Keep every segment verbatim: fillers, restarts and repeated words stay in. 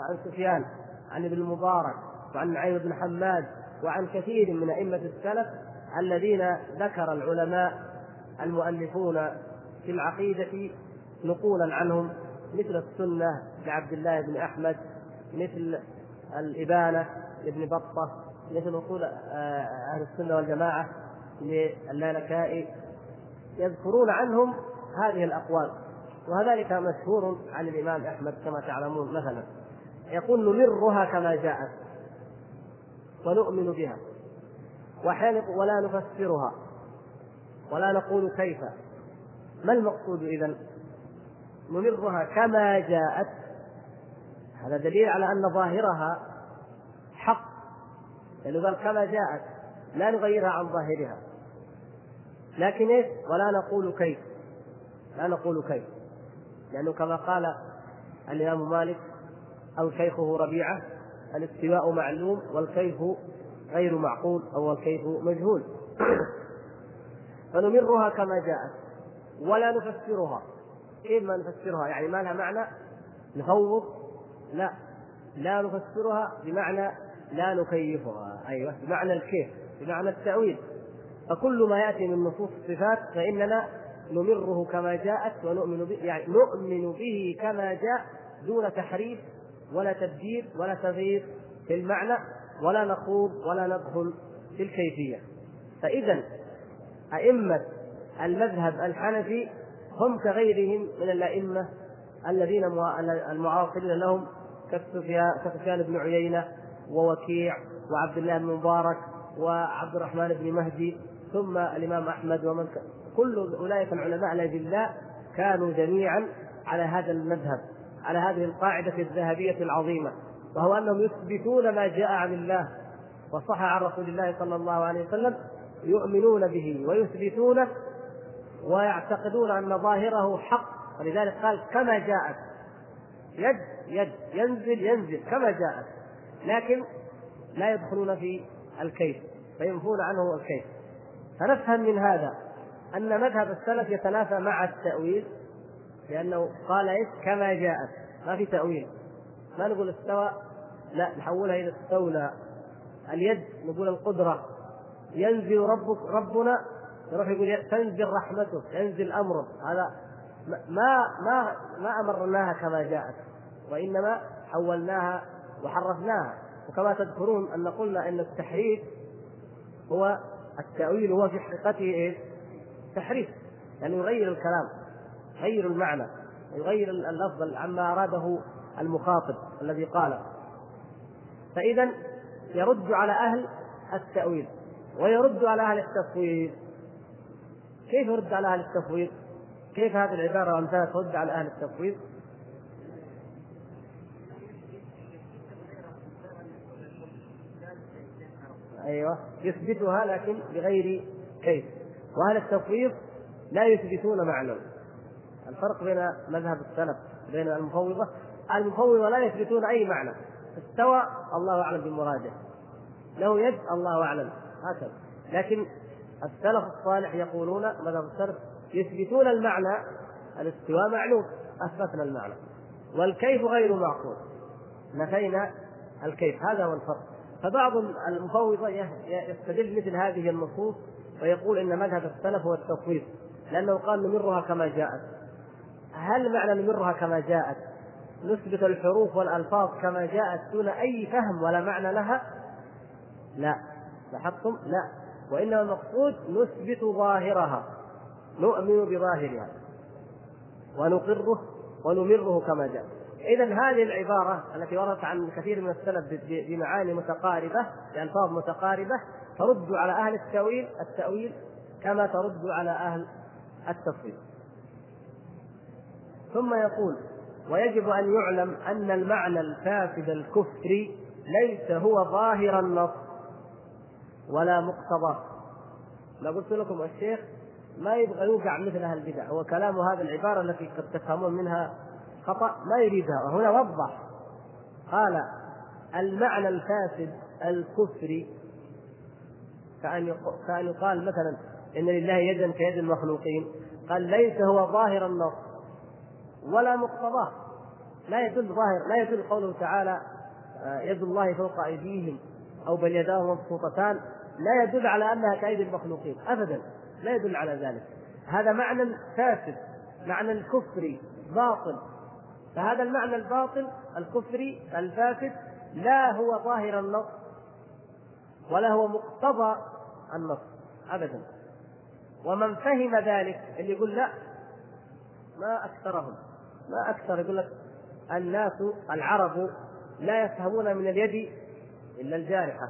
وعن سفيان عن ابن المبارك وعن عيد بن حماد وعن كثير من أئمة السلف الذين ذكر العلماء المؤلفون في العقيدة نقولا عنهم، مثل السنة لعبد الله بن أحمد، مثل الإبانة لابن بطة، مثل أصول أهل السنة والجماعة للالكائي، يذكرون عنهم هذه الأقوال. وهذلك مشهور عن الإمام أحمد كما تعلمون، مثلا يقول نمرها كما جاءت ونؤمن بها، وحينئذ ولا نفسرها ولا نقول كيف. ما المقصود إذن؟ نمرها كما جاءت، هذا دليل على أن ظاهرها حق، لأنه قال كما جاءت لا نغيرها عن ظاهرها، لكن إيش؟ ولا نقول كيف، لا نقول كيف، لأنه كما قال الإمام مالك أو شيخه ربيعة الاستواء معلوم والكيف غير معقول أو الكيف مجهول. فنمرها كما جاءت ولا نفسرها. كيف ما نفسرها؟ يعني ما لها معنى نفوض؟ لا، لا نفسرها بمعنى لا نكيفها، أيوة بمعنى الكيف، بمعنى التأويل. فكل ما يأتي من نصوص الصفات فإننا نمره كما جاءت ونؤمن به، يعني نؤمن به كما جاء دون تحريف ولا تبديل ولا تغيير في المعنى، ولا نخوض ولا ندخل في الكيفية. فإذا أئمة المذهب الحنفي هم كغيرهم من الأئمة الذين المعاصرين لهم كسفيان بن عيينة ووكيع وعبد الله بن مبارك وعبد الرحمن بن مهدي ثم الإمام أحمد ومن كان، كل أولئك العلماء الأجلاء كانوا جميعا على هذا المذهب، على هذه القاعدة الذهبية العظيمة، وهو أنهم يثبتون ما جاء عن الله وصح عن رسول الله صلى الله عليه وسلم، يؤمنون به ويثبتونه ويعتقدون أن ظاهره حق. ولذلك قال كما جاءت، يد يد ينزل ينزل كما جاءت، لكن لا يدخلون في الكيف فينفون عنه الكيف. فنفهم من هذا أن مذهب السلف يتنافى مع التأويل، لأنه قال إيه؟ كما جاءت، ما في تأويل، ما نقول استوى، لا نحولها إلى استولى. اليد نقول القدرة، ينزل ربك ربنا يروح يقول تنزل رحمته، ينزل أمره، هذا ما ما ما أمرناها كما جاءت، وإنما حولناها وحرفناها. وكما تذكرون أن قلنا أن التحريف هو التأويل، هو في حقيقته إيه؟ تحريف، يعني يغير الكلام، يغير المعنى، يغير اللفظ عما أراده المخاطب الذي قاله. فإذا يرد على أهل التأويل ويرد على أهل التفويض. كيف يرد على أهل التفويض؟ كيف هذه العبارة وأمثالها ترد على أهل التفويض؟ أيوة، يثبتها لكن بغير كيف. وأهل التفويض لا يثبتون معنى. الفرق بين مذهب السلف بين المفوضة، المفوضة لا يثبتون أي معنى، استوى الله أعلم بالمراجع، له يد الله أعلم هكذا. لكن السلف الصالح يقولون، مذهب السلف يثبتون المعنى، الاستواء معلوم أثبتنا المعنى، والكيف غير معقول نفينا الكيف، هذا هو الفرق. فبعض المفوضة يستدل مثل هذه النصوص ويقول إن مذهب السلف هو التفويض، لأنه قال نمرها كما جاءت. هل معنى نمرها كما جاءت نثبت الحروف والألفاظ كما جاءت دون أي فهم ولا معنى لها؟ لا، لاحظتم؟ لا، وإنما المقصود نثبت ظاهرها، نؤمن بظاهرها ونقره ونمره كما جاء. إذن هذه العبارة التي وردت عن كثير من السلف بمعاني متقاربة بألفاظ متقاربة ترد على أهل التأويل التأويل كما ترد على أهل التفويض. ثم يقول ويجب أن يعلم أن المعنى الفاسد الكفري ليس هو ظاهر النص ولا مقتضاه. ما قلت لكم الشيخ ما يبغى يوقع مثل أهل البدع، هو كلامه هذه العبارة التي قد تفهمون منها خطأ ما يريدها، وهنا وضح قال المعنى الفاسد الكفري، كأن يقال مثلا إن لله يدا كيد المخلوقين، قال ليس هو ظاهر النص ولا مقتضاه، لا يدل ظاهر، لا يدل قوله تعالى يد الله فوق أيديهم أو بل يداه مبسوطتان، لا يدل على أنها كأيدي المخلوقين أبدا، لا يدل على ذلك. هذا معنى فاسد، معنى كفري باطل. فهذا المعنى الباطل الكفري الفاسد لا هو ظاهر النص ولا هو مقتضى النص أبدا. ومن فهم ذلك اللي يقول لا، ما أكثرهم، ما أكثر، يقول لك الناس العرب لا يفهمون من اليد إلا الجارحة.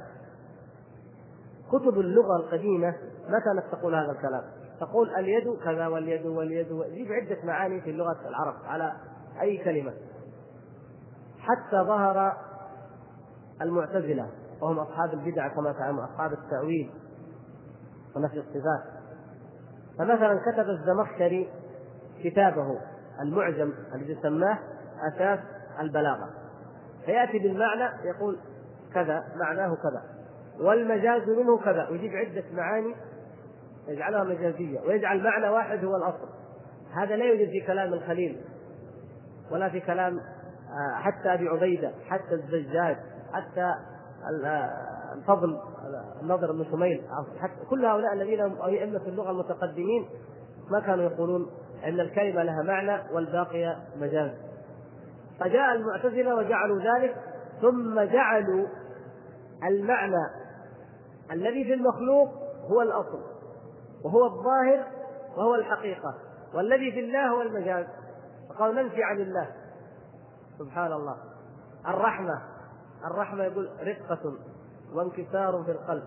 كتب اللغة القديمة مثلا تقول هذا الكلام، تقول اليد كذا واليد واليد ويجيب عدة معاني في لغة العرب على أي كلمة، حتى ظهر المعتزلة وهم أصحاب البدع كما تعلمون، أصحاب التأويل ونفي الصفات. فمثلا كتب الزمخشري كتابه المعجم الذي سماه أساس البلاغة، فيأتي بالمعنى يقول كذا معناه كذا والمجاز منه كذا، ويجيب عدة معاني يجعلها مجازية ويجعل معنى واحد هو الأصل. هذا لا يوجد في كلام الخليل ولا في كلام حتى أبي عبيدة، حتى الزجاج، حتى الفضل النظر بن شميل، كل هؤلاء الذين هم أئمة اللغة المتقدمين ما كانوا يقولون أن الكلمة لها معنى والباقي مجاز. فجاء المعتزلة وجعلوا ذلك، ثم جعلوا المعنى الذي في المخلوق هو الأصل وهو الظاهر وهو الحقيقة، والذي في الله هو المجاز. فقالوا ننفي عن الله. سبحان الله. الرحمة، الرحمة يقول رقة وانكسار في القلب،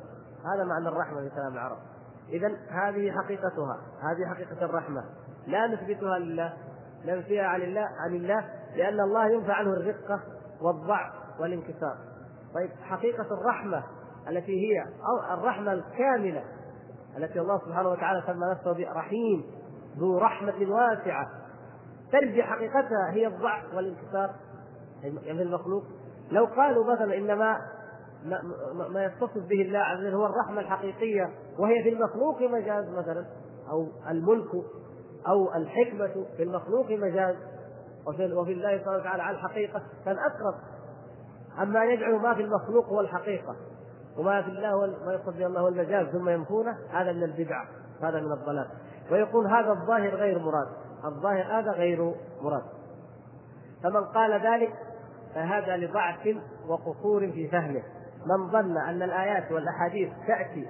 هذا معنى الرحمة في كلام العرب. إذن هذه حقيقتها، هذه حقيقة الرحمة، لا نثبتها لله، ننفيها عن الله، عن الله لأن الله ينفى عنه الرقة والضعف والانكسار. طيب حقيقة الرحمة التي هي الرحمة الكاملة التي الله سبحانه وتعالى سمى نفسه برحيم ذو رحمة واسعة، ترجي حقيقتها هي الضعف والانكسار يعني المخلوق؟ لو قالوا مثلا إنما ما يتصف به الله عز وجل هو الرحمة الحقيقية وهي في المخلوق مجاز مثلا، أو الملك أو الحكمة في المخلوق مجاز وفي الله سبحانه وتعالى على الحقيقة، فالأقرب. أما يجعل ما في المخلوق هو الحقيقة وما في الله وما يصف به الله هو المجاز ثم ينفونه، هذا من البدعة، هذا من الضلال. ويقول هذا الظاهر غير مراد، الظاهر هذا غير مراد. فمن قال ذلك فهذا لضعف وقصور في فهمه. من ظن أن الآيات والأحاديث تأتي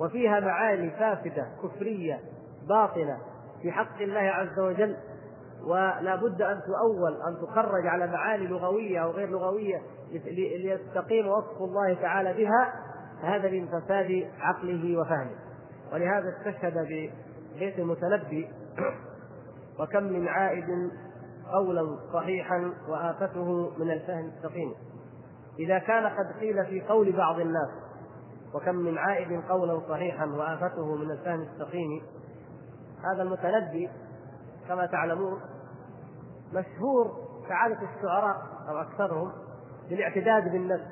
وفيها معاني فاسدة كفرية باطلة في حق الله عز وجل ولا بد أن تؤول أن تخرج على معاني لغوية أو غير لغوية ليستقيم وصف الله تعالى بها، هذا من فساد عقله وفهمه. ولهذا استشهد ببيت المتنبي: وكم من عائد قولا صحيحا وآفته من الفهم السقيم. إذا كان قد قيل في قول بعض الناس وكم من عائد قولا صحيحا وآفته من الفهم السقيم، هذا المتنبي كما تعلمون مشهور كعادة الشعراء أو أكثرهم بالاعتداد بالنفس،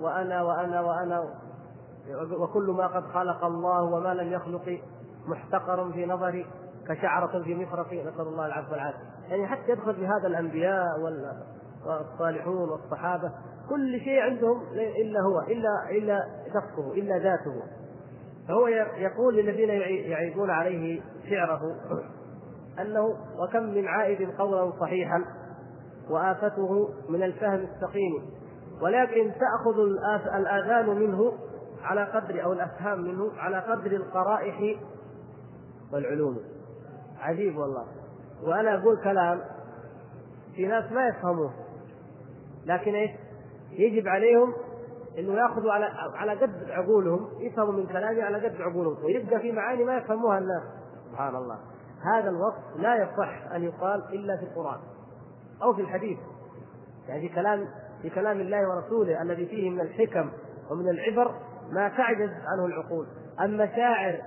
وأنا وأنا وأنا وكل ما قد خلق الله وما لم يخلق محتقر في نظري كشعرة في مفرقي، نسأل الله العفو والعافية. يعني حتى يدخل في هذا الأنبياء والصالحون والصحابة، كل شيء عندهم إلا هو، إلا إلا شخصه، إلا ذاته. فهو يقول للذين يعيبون عليه شعره أنه وكم من عائد قولا صحيحا وآفته من الفهم السقيم، ولكن تأخذ الآذان منه على قدر أو الأفهام منه على قدر القرائح والعلوم. عجيب والله. وأنا أقول كلام في ناس ما يفهموه، لكن إيه؟ يجب عليهم إنه يأخذوا على على قد عقولهم، يفهموا من كلامي على قد عقولهم، ويبقى في معاني ما يفهموها الناس. سبحان الله. هذا الوصف لا يصح أن يقال إلا في القرآن أو في الحديث، يعني في كلام في كلام الله ورسوله الذي فيه من الحكم ومن العبر ما تعجز عنه العقول. أما شاعر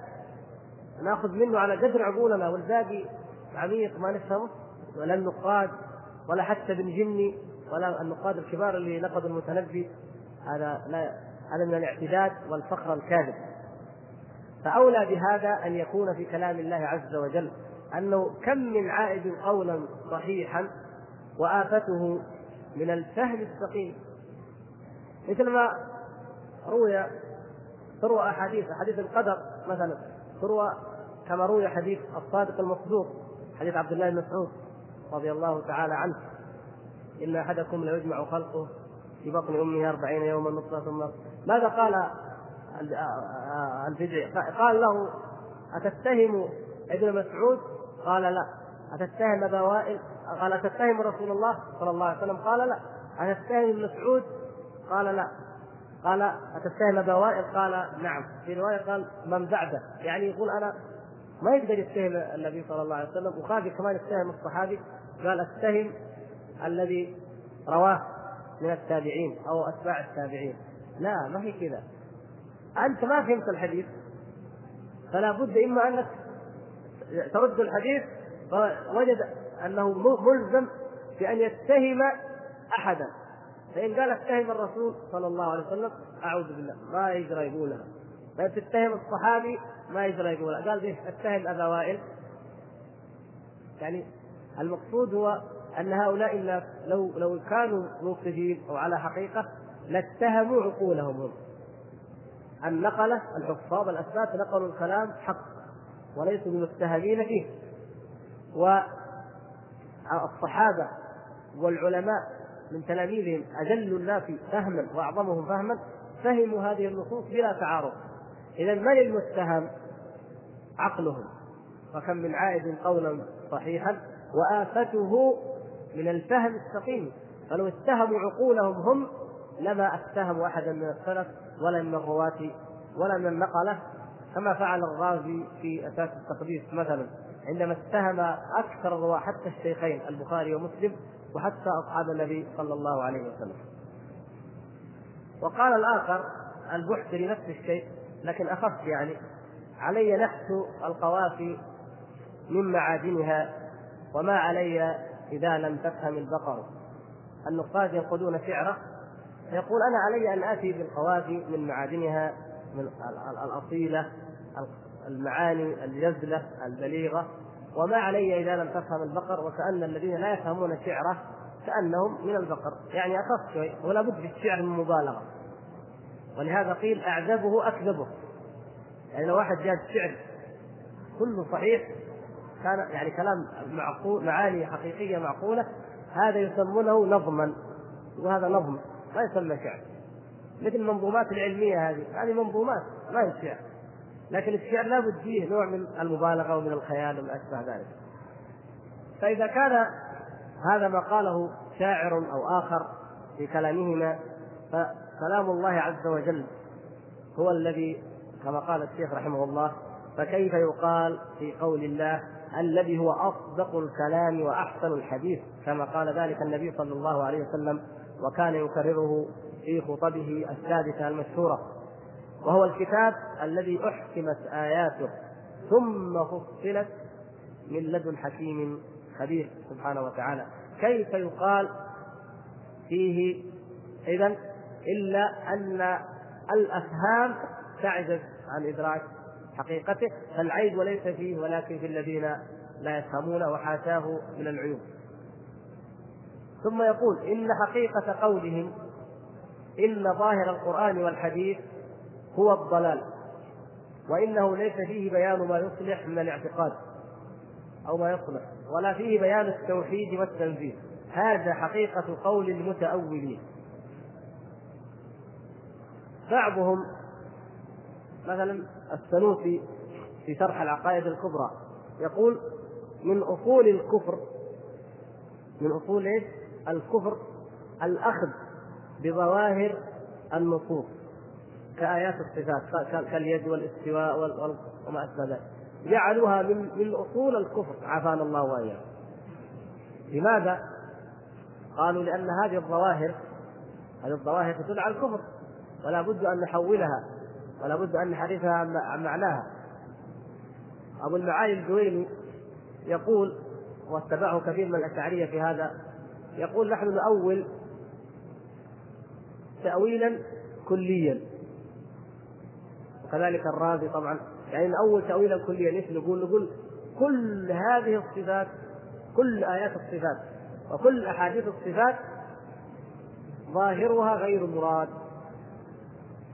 نأخذ منه على قدر عقولنا والباقي عميق ما نفهمه، ولا النقاد ولا حتى ابن جني ولا النقاد الكبار اللي لقب المتنبي، هذا لا، هذا من الاعتداد والفخر الكاذب. فأولى بهذا أن يكون في كلام الله عز وجل أنه كم من عائد قولا صحيحا وآفته من الفهم السقيم، مثلما روي تروى أحاديث حديث القدر مثلا، تروى كما روي حديث الصادق المصدوق حديث عبد الله بن مسعود رضي الله تعالى عنه: إن أحدكم ليجمع خلقه في بطن أمه أربعين يوما نطفة ثم ماذا قال البدعي؟ قال له: أتتهم ابن مسعود؟ قال: لا. أتتهم أبا وائل؟ قال: أتتهم رسول الله صلى الله عليه وسلم؟ قال: لا. أتتهم ابن مسعود؟ قال: لا. قال: أتتهم أبا وائل؟ قال: نعم. في رواية قال: من بعده، يعني يقول أنا ما يقدر يتهم النبي صلى الله عليه وسلم، وخاف كمان يتهم الصحابي، قال: أتتهم الذي رواه من التابعين أو أتباع التابعين. لا، ما هي كذا. أنت ما فهمت الحديث، فلا بد إما أنك ترد الحديث ووجد أنه ملزم بأن يتهم أحدا، فإن قال اتهم الرسول صلى الله عليه وسلم أعوذ بالله ما يجرى يقولها، فإن تتهم الصحابي ما يجرى يقولها، قال به اتهم أبا وائل. يعني المقصود هو أن هؤلاء الناس لو لو كانوا موقفين أو على حقيقة لاتهموا عقولهم هم. النقلة الحفاظ الأثبات نقلوا الكلام حق وليسوا متهمين فيه، والصحابة والعلماء من تلاميذهم أجل الناس فهما وأعظمهم فهما، فهموا هذه النصوص بلا تعارض. إذا من المتهم؟ عقلهم، وكم من عائد قولا صحيحا، وآفته من الفهم السقيم. فلو اتهموا عقولهم هم لما اتهموا أحدا من السلف ولا من الرواة ولا من النقلة، كما فعل الرازي في أساس التقديس مثلا، عندما اتهم أكثر الرواة حتى الشيخين البخاري ومسلم وحتى أصحاب النبي صلى الله عليه وسلم. وقال الآخر البحثري نفس الشيء لكن أخف، يعني: علي نحت القوافي من معادنها وما علي إذا لم تفهم البقر. النقاد يقولون شعره يقول: أنا علي أن آتي بالقوافي من معادنها، من الأصيلة المعاني الجزلة البليغة، وما علي إذا لم تفهم البقر، وكأن الذين لا يفهمون شعره كأنهم من البقر، يعني أخف شوي، ولا بد في الشعر من مبالغة. ولهذا قيل: أعذبه أكذبه، يعني لو واحد جاء الشعر كله صحيح كان يعني كلام معقول معاني حقيقية معقولة، هذا يسمونه نظما، وهذا نظم ما يسمى شعر، مثل المنظومات العلمية هذه هذه منظومات ما هي شعر، لكن الشعر لا بد فيه نوع من المبالغة ومن الخيال وما أشبه ذلك. فإذا كان هذا ما قاله شاعر أو آخر في كلامهما، فكلام الله عز وجل هو الذي كما قال الشيخ رحمه الله: فكيف يقال في قول الله الذي هو أصدق الكلام وأحسن الحديث، كما قال ذلك النبي صلى الله عليه وسلم وكان يكرره في خطبه السادسة المشهورة: وهو الكتاب الذي أحكمت آياته ثم فصلت من لدن حكيم خبير سبحانه وتعالى. كيف يقال فيه إذن إلا أن الأفهام تعجز عن إدراك حقيقته، فالعيب وليس فيه ولكن في الذين لا يفهمون، وحاشاه من العيوب. ثم يقول: إن حقيقة قولهم إن ظاهر القرآن والحديث هو الضلال، وإنه ليس فيه بيان ما يصلح من الاعتقاد أو ما يصلح، ولا فيه بيان التوحيد والتنزيه، هذا حقيقة قول المتأولين. بعضهم مثلا السنوسي في شرح العقائد الكبرى يقول: من أصول الكفر، من أصول إيه؟ الكفر الأخذ بظواهر النصوص كآيات الصفات كاليد والاستواء وما أشبه ذلك، جعلوها من من أصول الكفر عافانا الله وإياه. لماذا؟ قالوا: لأن هذه الظواهر هذه الظواهر تدل على الكفر، ولا بد أن نحولها، ولا بد أن نحرفها عن معناها. أبو المعالي الجويني يقول، واتبعه كثير من الأشعرية في هذا، يقول: نحن نؤول تأويلا كليا، وكذلك الرازي طبعا، يعني نؤول تأويلا كليا. إيش نقول؟ نقول كل هذه الصفات، كل آيات الصفات وكل أحاديث الصفات ظاهرها غير مراد،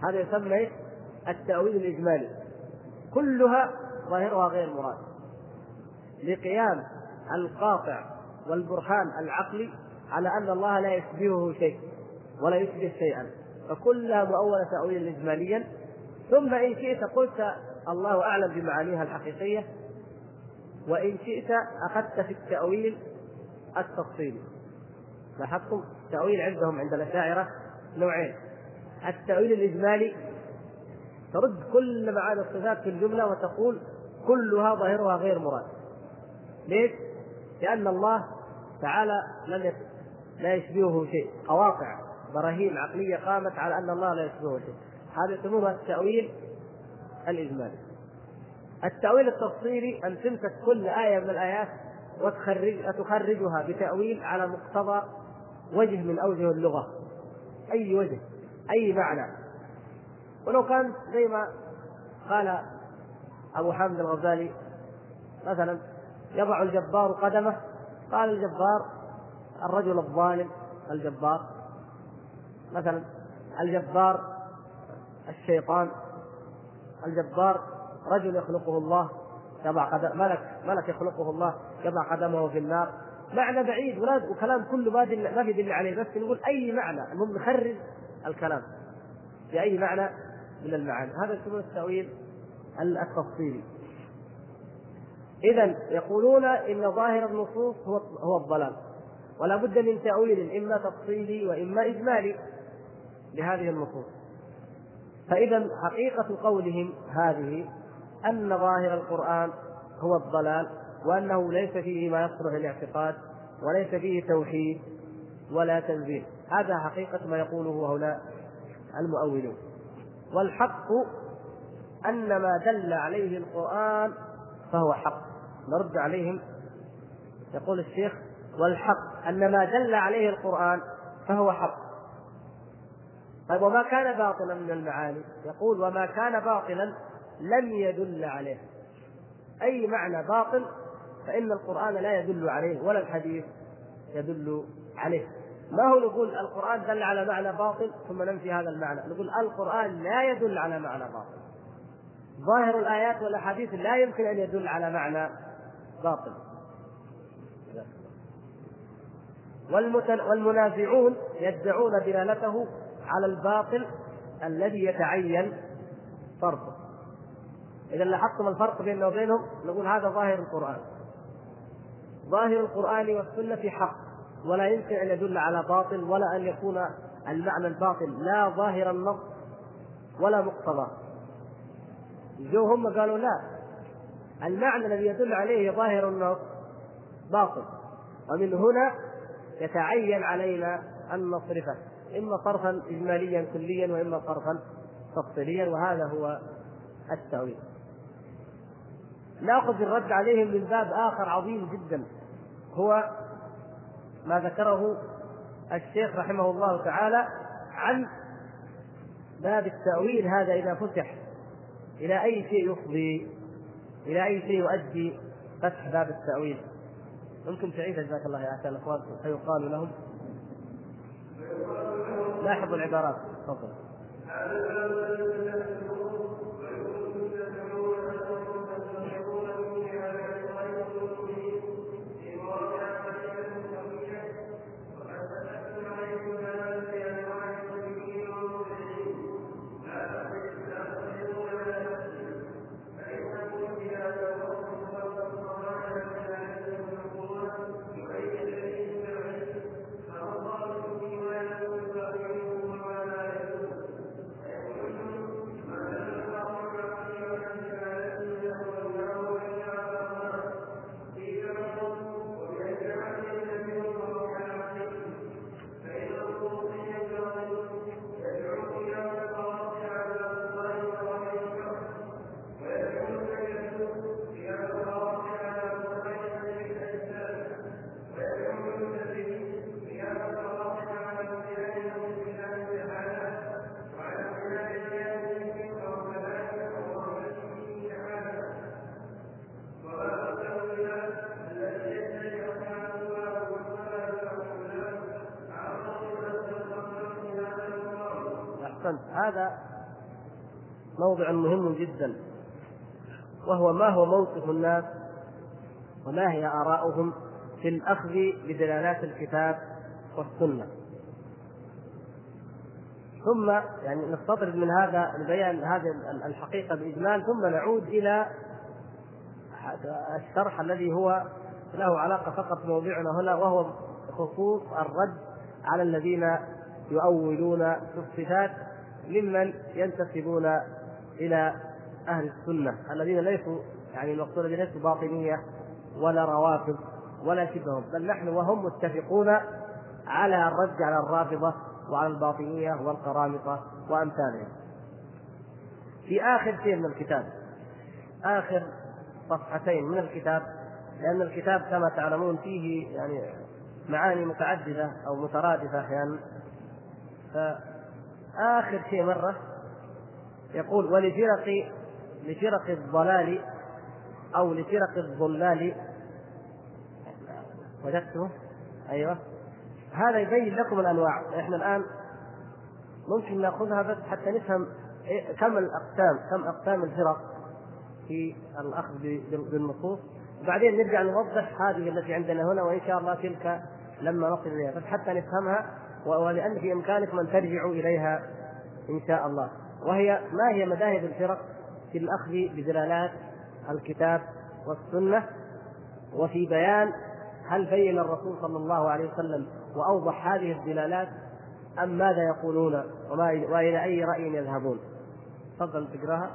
هذا يسمى التأويل الإجمالي، كلها ظاهرها غير مراد، لقيام القاطع والبرهان العقلي على أن الله لا يشبهه شيء ولا يشبه شيئا، فكلها مؤولة تأويلا إجماليا، ثم إن شئت قلت الله أعلم بمعانيها الحقيقية، وإن شئت أخذت في التأويل التفصيلي. لاحظتم التأويل عندهم عند الأشاعرة نوعين، التأويل الإجمالي ترد كل معاني الصفات في الجملة وتقول كلها ظاهرها غير مراد، ليش؟ لأن الله تعالى لا يشبهه شيء، قواطع براهين عقلية قامت على أن الله لا يشبهه شيء، هذا يسمونه التأويل الإجمالي. التأويل التفصيلي أن تمسك كل آية من الآيات وتخرجها بتأويل على مقتضى وجه من أوجه اللغة، أي وجه أي معنى، ولو كان زي ما قال أبو حامد الغزالي مثلا يضع الجبار قدمه، قال الجبار الرجل الظالم، الجبار مثلا، الجبار الشيطان، الجبار رجل يخلقه الله يضع قدم، ملك ملك يخلقه الله يضع قدمه في النار، معنى بعيد ولاد وكلام كله ما يدل عليه، بس نقول أي معنى، المهم نخرج الكلام بأي معنى من المعاني، هذا يسمى التأويل التفصيلي. إذن يقولون إن ظاهر النصوص هو الضلال، ولا بد من تأويل إما تفصيلي وإما إجمالي لهذه النصوص. فإذن حقيقة قولهم هذه أن ظاهر القرآن هو الضلال، وأنه ليس فيه ما يصلح للاعتقاد، وليس فيه توحيد ولا تنزيل، هذا حقيقة ما يقوله هؤلاء المؤولون. والحق أن ما دل عليه القرآن فهو حق، نرد عليهم. يقول الشيخ والحق أن ما دل عليه القرآن فهو حق. طيب وما كان باطلا من المعاني؟ يقول وما كان باطلا لم يدل عليه، أي معنى باطل فإن القرآن لا يدل عليه ولا الحديث يدل عليه. ما هو نقول القرآن دل على معنى باطل ثم ننفي هذا المعنى، نقول القرآن لا يدل على معنى باطل، ظاهر الآيات والأحاديث لا يمكن أن يدل على معنى باطل. والمنازعون يدعون دلالته على الباطل الذي يتعين فرضه. إذا لاحظتم الفرق بيننا وبينهم، نقول هذا ظاهر القرآن، ظاهر القرآن والسنة حق، ولا يمكن أن يدل على باطل، ولا أن يكون المعنى الباطل لا ظاهر النص ولا مقتضاه. جو هم قالوا لا، المعنى الذي يدل عليه ظاهر النص باطل، ومن هنا يتعين علينا أن نصرفه إما صرفا إجماليا كليا وإما صرفا تفصيليا، وهذا هو التأويل. نأخذ الرد عليهم من باب آخر عظيم جدا، هو ما ذكره الشيخ رحمه الله تعالى عن باب التأويل، هذا إذا فتح إلى أي شيء يفضي، إلى أي شيء يؤدي فتح باب التأويل. ممكن تعيد جزاك الله يا أحسن الأخوان فيقال لهم. لاحظوا العبارات تفضل. أحسنت، هذا موضع مهم جدا، وهو ما هو موقف الناس وما هي آراؤهم في الأخذ بدلالات الكتاب والسنة. ثم يعني نستطرد من هذا البيان هذه الحقيقة بإجمال، ثم نعود إلى الشرح الذي هو له علاقة فقط بموضوعنا هنا، وهو خصوص الرد على الذين يؤولون الصفات ممن ينتسبون إلى أهل السنة، الذين ليسوا يعني المقصود ليسوا باطنية ولا روافض ولا شبههم، بل نحن وهم متفقون على الرد على الرافضة وعلى الباطنية والقرامطة وأمثالهم. في آخر شيء من الكتاب، آخر صفحتين من الكتاب، لأن الكتاب كما تعلمون فيه يعني معاني متعددة أو مترادفة أحيانا، فآخر شيء مرة يقول: ولفرق لفرق الضلال أو لفرق الضلال، وجدته أيوه، هذا يبين لكم الأنواع. إحنا الآن ممكن نأخذها بس حتى نفهم كم الأقسام، كم أقسام الفرق في الأخذ بالنصوص، بعدين نرجع نوضح هذه التي عندنا هنا، وإن شاء الله تلك لما نصل إليها، بس حتى نفهمها، ولأن في إمكانكم أن ترجعوا إليها إن شاء الله. وهي: ما هي مذاهب الفرق في الأخذ بدلالات الكتاب والسنة، وفي بيان هل بين الرسول صلى الله عليه وسلم وأوضح هذه الدلالات أم ماذا يقولون وإلى أي رأي يذهبون. تفضل تقراها.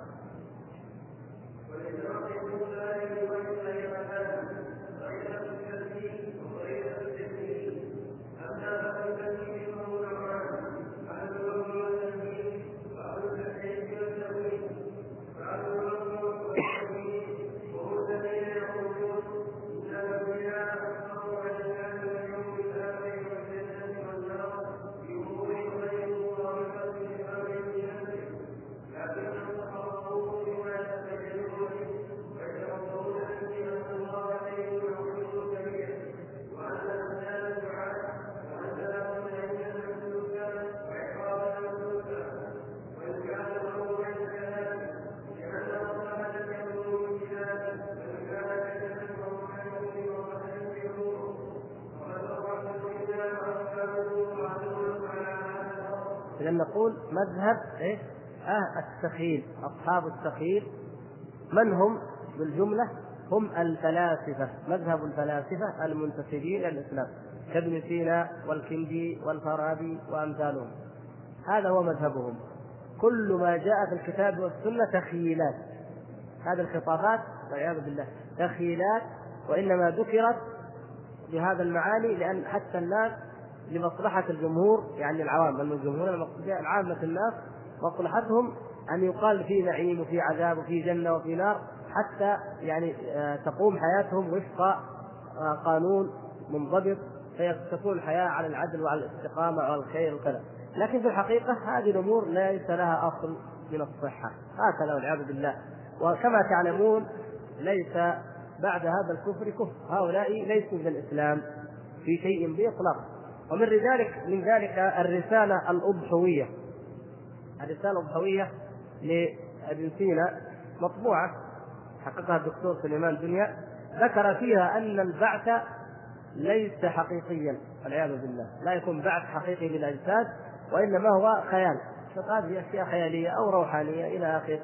نقول مذهب إيه؟ آه السخيل، أصحاب السخيل من هم بالجملة؟ هم الفلاسفة، مذهب الفلاسفة المنتسبين إلى الإسلام كابن سينا والكندي والفارابي وأمثالهم، هذا هو مذهبهم. كل ما جاء في الكتاب والسنة تخيلات، هذه الخطابات والعياذ بالله تخيلات، وإنما ذكرت بهذا المعاني لأن حتى الناس لمصلحة الجمهور، يعني العوام، بل الجمهور المقصود عامة الناس، مصلحتهم أن يقال في نعيم وفي عذاب وفي جنة وفي نار، حتى يعني تقوم حياتهم وفق قانون منضبط، فيكتفون الحياة على العدل وعلى الاستقامة وعلى الخير وكذا. لكن في الحقيقة هذه الأمور ليس لها أصل من الصحة، هكذا والعياذ بالله. وكما تعلمون ليس بعد هذا الكفر كفر، هؤلاء ليسوا من الإسلام في شيء بإطلاق. ومن ذلك من ذلك الرسالة الأبحوية، الرسالة الأبحوية لابن سينا مطبوعة حققها الدكتور سليمان دنيا، ذكر فيها أن البعث ليس حقيقيا والعياذ بالله، لا يكون بعث حقيقي للأجساد، وإنما هو خيال، فهذه أشياء خيالية أو روحانية إلى آخر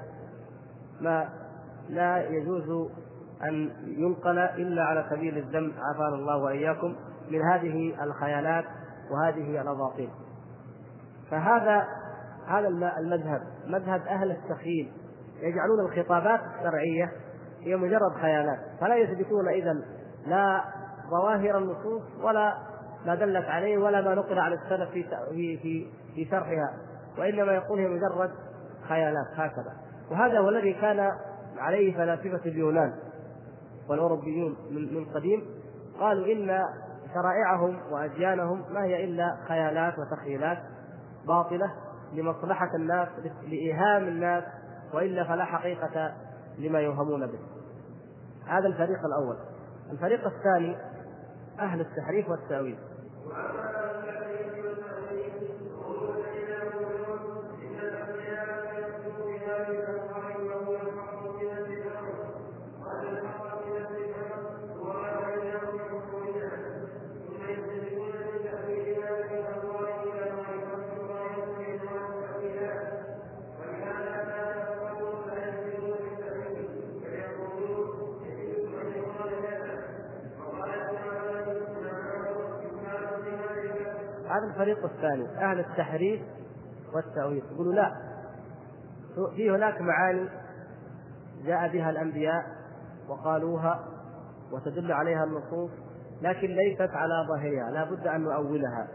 ما لا يجوز أن ينقل إلا على سبيل الذم، عافانا الله وإياكم من هذه الخيالات وهذه الأباطيل. فهذا هذا المذهب، مذهب أهل التخيل، يجعلون الخطابات الشرعية هي مجرد خيالات، فلا يثبتون إذن لا ظواهر النصوص ولا ما دلت عليه ولا ما نقل على السلف في في في شرحها، وإنما يقول هي مجرد خيالات هكذا. وهذا هو الذي كان عليه فلاسفة اليونان والأوروبيون من قديم، قالوا إن شرائعهم وأديانهم ما هي إلا خيالات وتخيلات باطلة لمصلحة الناس، لإيهام الناس، وإلا فلا حقيقة لما يوهمون به. هذا الفريق الأول. الفريق الثاني أهل التحريف والتأويل. هذا الفريق الثاني أهل التحريف والتأويل، يقولوا لا، في هناك معاني جاء بها الأنبياء وقالوها وتدل عليها النصوص لكن ليست على ظاهرها، لا بد أن نؤولها.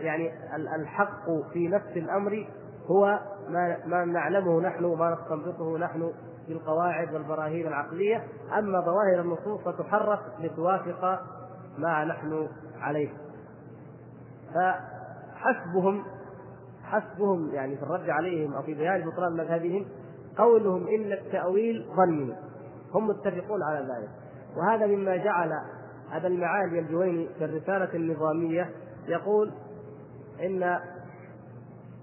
يعني الحق في نفس الأمر هو ما نعلمه نحن وما نستنبطه نحن بالقواعد والبراهين العقلية، أما ظواهر النصوص فتحرك لتوافق ما نحن عليه. فحسبهم حسبهم يعني في الرد عليهم أو في بيان بطلان مذهبهم قولهم إن التأويل ظني، هم متفقون على ذلك. وهذا مما جعل أبو المعالي الجويني في الرسالة النظامية يقول إن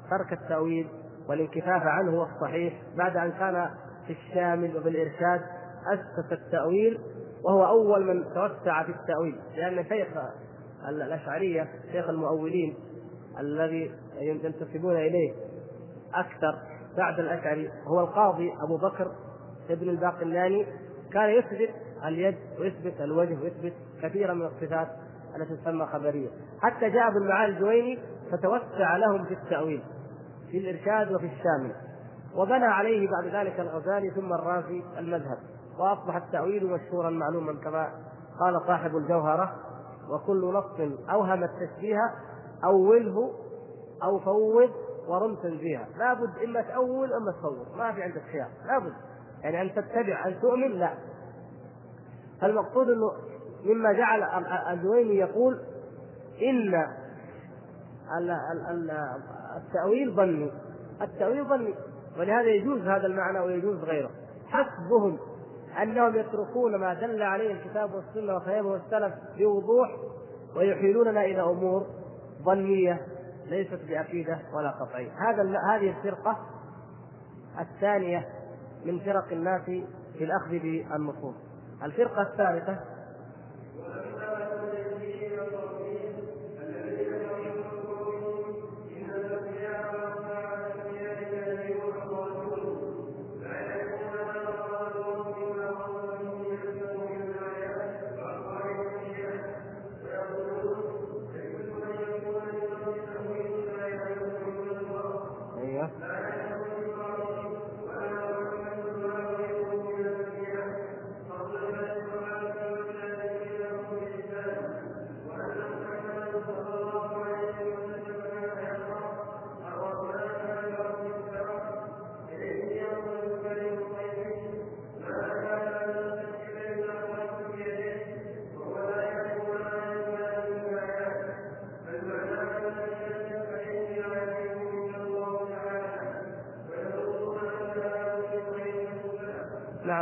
ترك التأويل والانكفاف عنه هو الصحيح، بعد أن كان في الشامل وبالإرشاد أسس التأويل وهو أول من توسع في التأويل، لأن شيخ الأشعرية شيخ المؤولين الذي ينتسبون إليه أكثر بعد الأشعري هو القاضي أبو بكر ابن الباقلاني، كان يثبت اليد ويثبت الوجه ويثبت كثيرا من الصفات التي تسمى خبرية، حتى جاء ابن المعالي الجويني فتوسع لهم في التأويل في الإرشاد وفي الشامل، وبنى عليه بعد ذلك الغزالي ثم الرازي المذهب، وأصبح التأويل مشهورا معلوما كما قال صاحب الجوهرة: وكل نص أوهم التشبيه أوله أو فوض ورم تنزيها. لا بد إما تأول أما تفوض، ما في عندك خيار، لا بد يعني أن تتبع أن تؤمن لا. فالمقصود أنه مما جعل الجويني يقول إن التأويل ظني، التأويل ظني، ولهذا يجوز هذا المعنى ويجوز غيره. حسبهم أنهم يتركون ما دل عليه الكتاب والسنة وخيره السلف بوضوح، ويحيلوننا إلى أمور ظنية ليست بعقيدة ولا قطعية. هذه الفرقة الثانية من فرق الناس في الأخذ بالنصوص. الفرقة الثالثة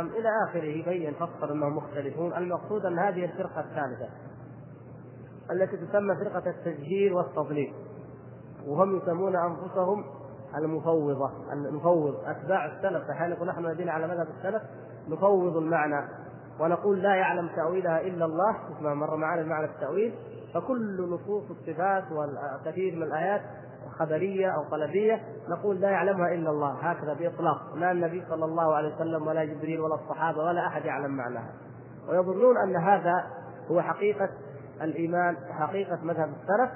إلى آخره، بين فصل أنهم مختلفون. المقصود أن هذه الفرقة الثالثة التي تسمى فرقة التجهيل والتضليل، وهم يسمون أنفسهم المفوضة، المفوض أتباع السلف، فحالك نحن الذين على مذهب السلف نفوض المعنى ونقول لا يعلم تأويلها إلا الله، كما مر معنا معنى التأويل، فكل نصوص الصفات والكثير من الآيات خبرية أو قلبية نقول لا يعلمها إلا الله، هكذا بإطلاق، لا النبي صلى الله عليه وسلم ولا جبريل ولا الصحابة ولا أحد يعلم معناها، ويظنون أن هذا هو حقيقة الإيمان، حقيقة مذهب السلف،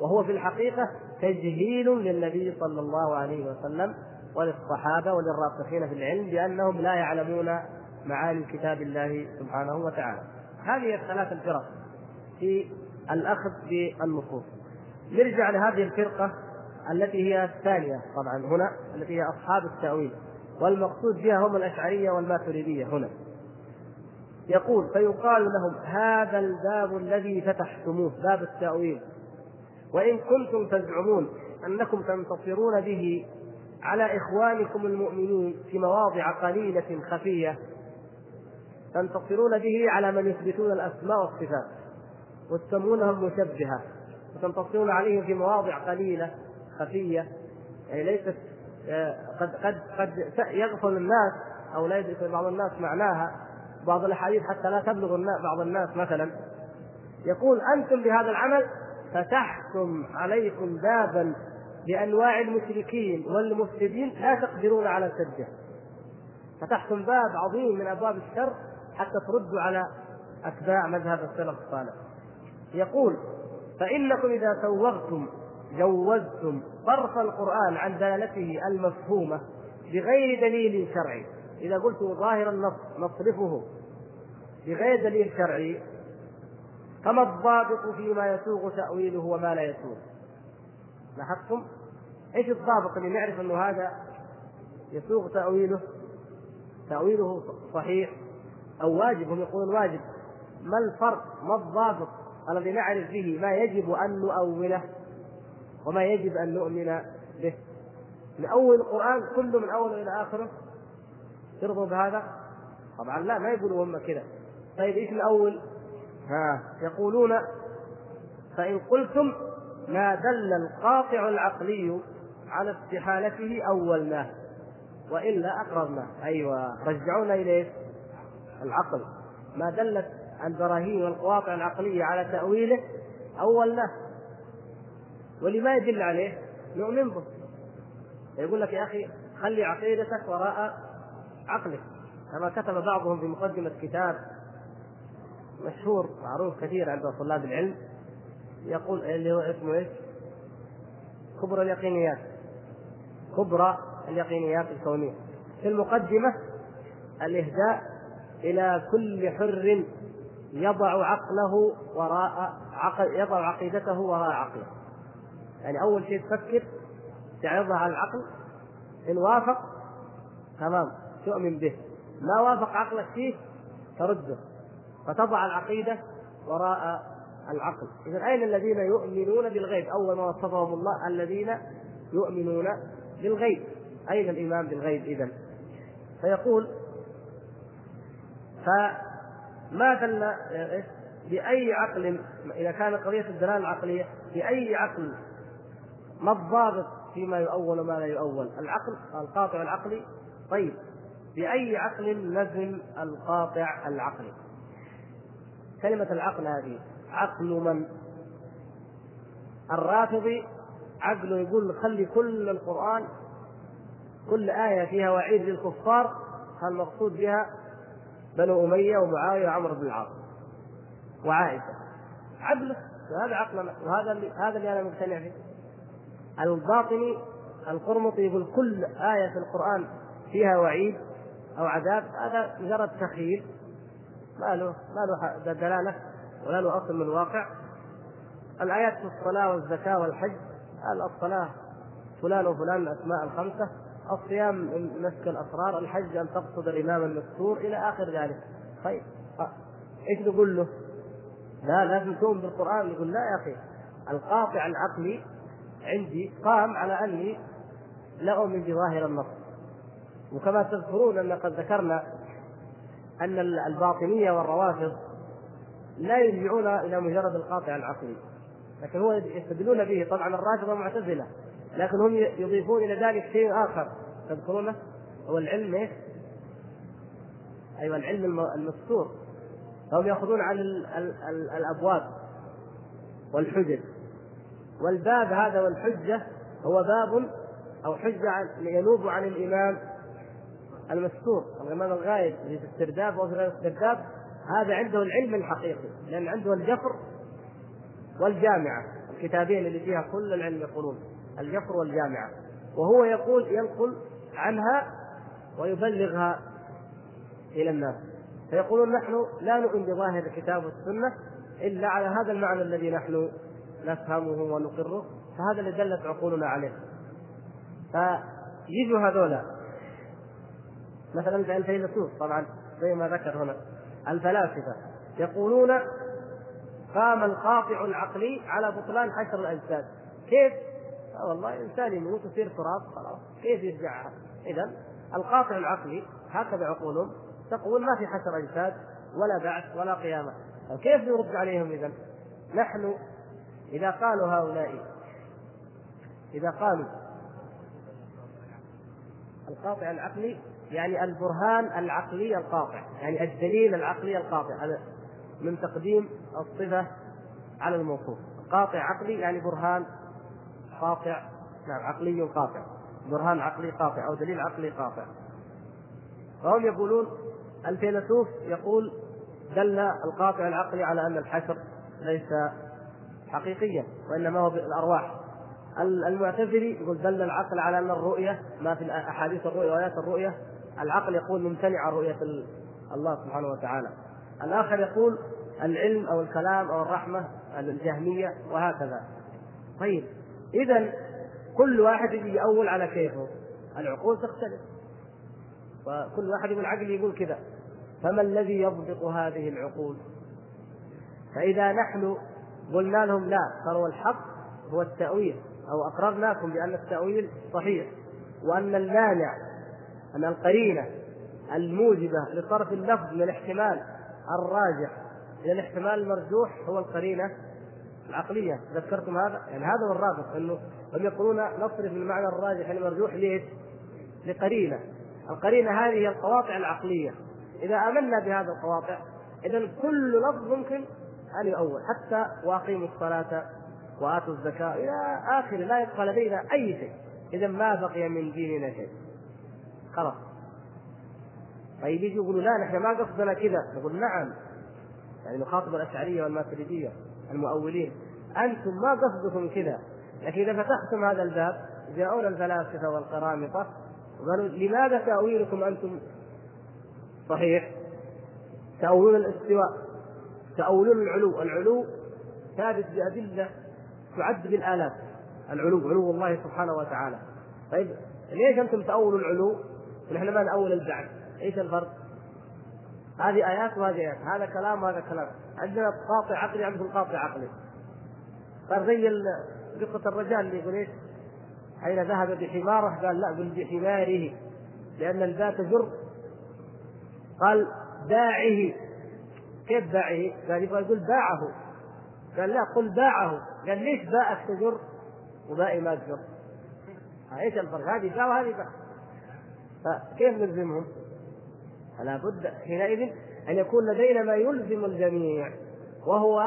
وهو في الحقيقة تجهيل للنبي صلى الله عليه وسلم وللصحابة وللراسخين في العلم بأنهم لا يعلمون معاني كتاب الله سبحانه وتعالى. هذه الثلاث الفرق في الأخذ بالنصوص. نرجع لهذه الفرقة التي هي الثانية طبعا هنا، التي هي أصحاب التأويل، والمقصود بها هم الأشعرية والماتريدية. هنا يقول: فيقال لهم: هذا الباب الذي فتحتموه، باب التأويل، وإن كنتم تزعمون أنكم تنتصرون به على إخوانكم المؤمنين في مواضع قليلة خفية، تنتصرون به على من يثبتون الأسماء والصفات وتسمونهم مشبهة، وتنتصرون عليهم في مواضع قليلة خفية، يعني ليست قد قد قد يغفل الناس أو لا يدرك بعض الناس معناها، بعض الأحاديث حتى لا تبلغ بعض الناس مثلا. يقول: أنتم بهذا العمل فتحتم عليكم بابا لأنواع المشركين والمفسدين لا تقدرون على سده، فتحتم باب عظيم من أبواب الشر حتى تردوا على أتباع مذهب السلف الصالح. يقول: فإنكم إذا سوغتم جوزتم صرف القرآن عن دلالته المفهومة بغير دليل شرعي. إذا قلت ظاهر النص نصرفه بغير دليل شرعي، فما الضابط فيما يسوغ تأويله وما لا يسوغ؟ لاحظتم؟ إيش الضابط اللي نعرف أنه هذا يسوغ تأويله تأويله صحيح أو واجب؟ هم يقولون واجب. ما الفرق، ما الضابط الذي نعرف به ما يجب أن نؤوله وما يجب أن نؤمن به؟ نأول القرآن كله من أوله إلى آخره؟ ترضوا بهذا؟ طبعا لا، ما يقولوا هم كذا. طيب إيش الأول؟ ها يقولون فإن قلتم ما دل القاطع العقلي على استحالته أولناه وإلا أقررناه. أيوة، رجعونا إليه العقل، ما دلت البراهين والقواطع العقلية على تأويله أولناه، واللي ما يدل عليه نؤمن به. يقول لك يا أخي خلي عقيدتك وراء عقلك، كما كتب بعضهم في مقدمة كتاب مشهور معروف كثير عند طلاب العلم، يقول اللي هو اسمه ايش؟ كبرى اليقينيات، كبرى اليقينيات الكونية، في المقدمة الإهداء إلى كل حر يضع عقله وراء عقل، يضع عقيدته وراء عقله. يعني أول شيء تفكر تعرضها على العقل، إن وافق تمام تؤمن به، ما وافق عقلك فيه ترده، فتضع العقيدة وراء العقل. إذن أين الذين يؤمنون بالغيب؟ أول ما وصفهم الله الذين يؤمنون بالغيب، أين الإيمان بالغيب إذن؟ فيقول فما دل بأي عقل، إذا كان قضية الدلالة العقلية بأي عقل، ما الضابط فيما يؤول وما لا يؤول؟ العقل القاطع العقلي. طيب بأي عقل لزم القاطع العقلي؟ كلمة العقل هذه عقل من؟ الرافضي عقله يقول خلي كل القرآن كل آية فيها وعيد للكفار، فالمقصود بها بنو أمية ومعاوية وعمرو بن العاص وعائشة، عقله هذا، عقلنا وهذا اللي هذا اللي أنا مقتنع فيه. الباطني القرمطي يقول كل آية في القرآن فيها وعيد أو عذاب، هذا مجرد تخيل، ما له ما له دلالة ولا له أصل من الواقع. الآيات في الصلاة والزكاة والحج، الصلاة فلان وفلان الأسماء الخمسة، الصيام مسك الأسرار، الحج أن تقصد الإمام المستور، إلى آخر ذلك. طيب أه. إيش نقول له؟ لا لازم تؤمن بالقرآن. يقول لا يا أخي، القاطع العقلي عندي قام على أني لا أؤمن بظاهر النص. وكما تذكرون أن قد ذكرنا أن الباطنية والروافض لا يرجعون إلى مجرد القاطع العقلي، لكن هو يستدلون به. طبعا الرافضة معتزلة، لكن هم يضيفون إلى ذلك شيء آخر تذكرونه، هو العلم إيه؟ أيوة العلم المستور. فهم يأخذون عن ال ال ال الأبواب والحجج، والباب هذا والحجة هو باب أو حجة ينوب عن الإمام المستور، الإمام الغائب في الاسترداب وفي غير الاسترداب. هذا عنده العلم الحقيقي، لأن عنده الجفر والجامعة، الكتابين اللي فيها كل العلم، يقولون الجفر والجامعة، وهو يقول ينقل عنها ويبلغها إلى الناس. فيقولون نحن لا نؤمن بظاهر الكتاب والسنة إلا على هذا المعنى الذي نحن نفهمه ونقره، فهذا اللي دلت عقولنا عليه. فيجوا هذولا مثلا الفيلسوف، طبعا زي ما ذكر هنا الفلاسفة، يقولون قام القاطع العقلي على بطلان حشر الأجساد. كيف؟ والله إنسان يموت يصير تراب خلاص، كيف يرجعها؟ إذن القاطع العقلي هكذا عقولهم تقول ما في حشر أجساد ولا بعث ولا قيامة، كيف نرد عليهم؟ إذن نحن إذا قالوا هؤلاء إذا قالوا القاطع العقلي، يعني البرهان العقلي القاطع، يعني الدليل العقلي القاطع، من تقديم الصفة على الموصوف. قاطع عقلي يعني برهان قاطع، نعم عقلي قاطع، برهان عقلي قاطع أو دليل عقلي قاطع. فهم يقولون الفيلسوف يقول دل القاطع العقلي على أن الحشر ليس حقيقية وإنما هو بالأرواح. المعتزلي يقول دل العقل على أن الرؤية ما في أحاديث الرؤية وآيات الرؤية، العقل يقول ممتنع رؤية الله سبحانه وتعالى. الآخر يقول العلم أو الكلام أو الرحمة الجهمية وهكذا. طيب إذن كل واحد يجي أول على كيفه، العقول تختلف وكل واحد من العقل يقول كذا، فما الذي يضبط هذه العقول؟ فإذا نحن قلنا لهم لا، قالوا الحق هو التأويل أو أقررناكم بأن التأويل صحيح، وأن المانع أن القرينة الموجبة لصرف اللفظ من الاحتمال الراجح إلى الاحتمال المرجوح هو القرينة العقلية، ذكرتم هذا؟ يعني هذا هو الرابط، أنه هم يقولون نصرف المعنى الراجح المرجوح ليه؟ لقرينة، القرينة هذه هي القواطع العقلية. إذا آمنا بهذا القواطع إذن كل لفظ ممكن أن يؤول، حتى وأقيموا الصلاة وآتوا الزكاة إلى آخر، لا يبقى لدينا أي شيء، إذن ما بقي من ديننا شيء خلاص. طيب يجي يقولوا لا نحن ما قصدنا كذا، نقول نعم، يعني نخاطب الأشعرية والماتريدية المؤولين، أنتم ما قصدكم كذا، لكن إذا فتحتم هذا الباب جاءونا الفلاسفة والقرامطة وقالوا لماذا تأويلكم أنتم صحيح؟ تأولون الاستواء، تأولون العلو، العلو ثابت بأدلة تعد بالآلاف، العلو علو الله سبحانه وتعالى. طيب ليش أنتم تأولوا العلو ونحن ما نأول البعد؟ إيش الفرق؟ هذه آيات وهذه آيات، هذا كلام وهذا كلام، عندنا قاطع عقلي عندكم قاطع عقلي. صار زي قصة الرجال اللي يقول إيش؟ حين ذهب بحماره قال لا بل بحماره، لأن الباء تجر، قال باعه. كيف باعه؟ قال يبغى يقول باعه، قال لا قل باعه، قال ليش باءك تجر وباء ما تجر؟ ايش الفرق؟ هذه باء وهذه باء، فكيف نلزمهم؟ فلا بد حينئذ ان يكون لدينا ما يلزم الجميع، وهو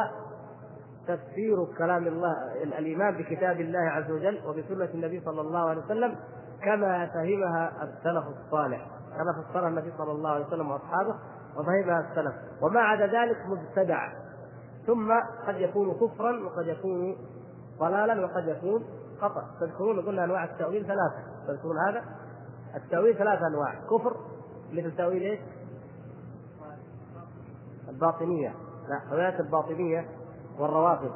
تفسير كلام الله، الايمان بكتاب الله عز وجل وبسنه النبي صلى الله عليه وسلم كما فهمها السلف الصالح، كما فسرها النبي صلى الله عليه وسلم واصحابه وفهمها السلف، وما عدا ذلك مبتدع، ثم قد يكون كفرا وقد يكون ضلالا وقد يكون خطا. تذكرون قلنا انواع التاويل ثلاثه، تذكرون هذا التاويل ثلاثه انواع، كفر مثل تاويل ايش؟ الباطنيه، لا روايات الباطنيه والروافض،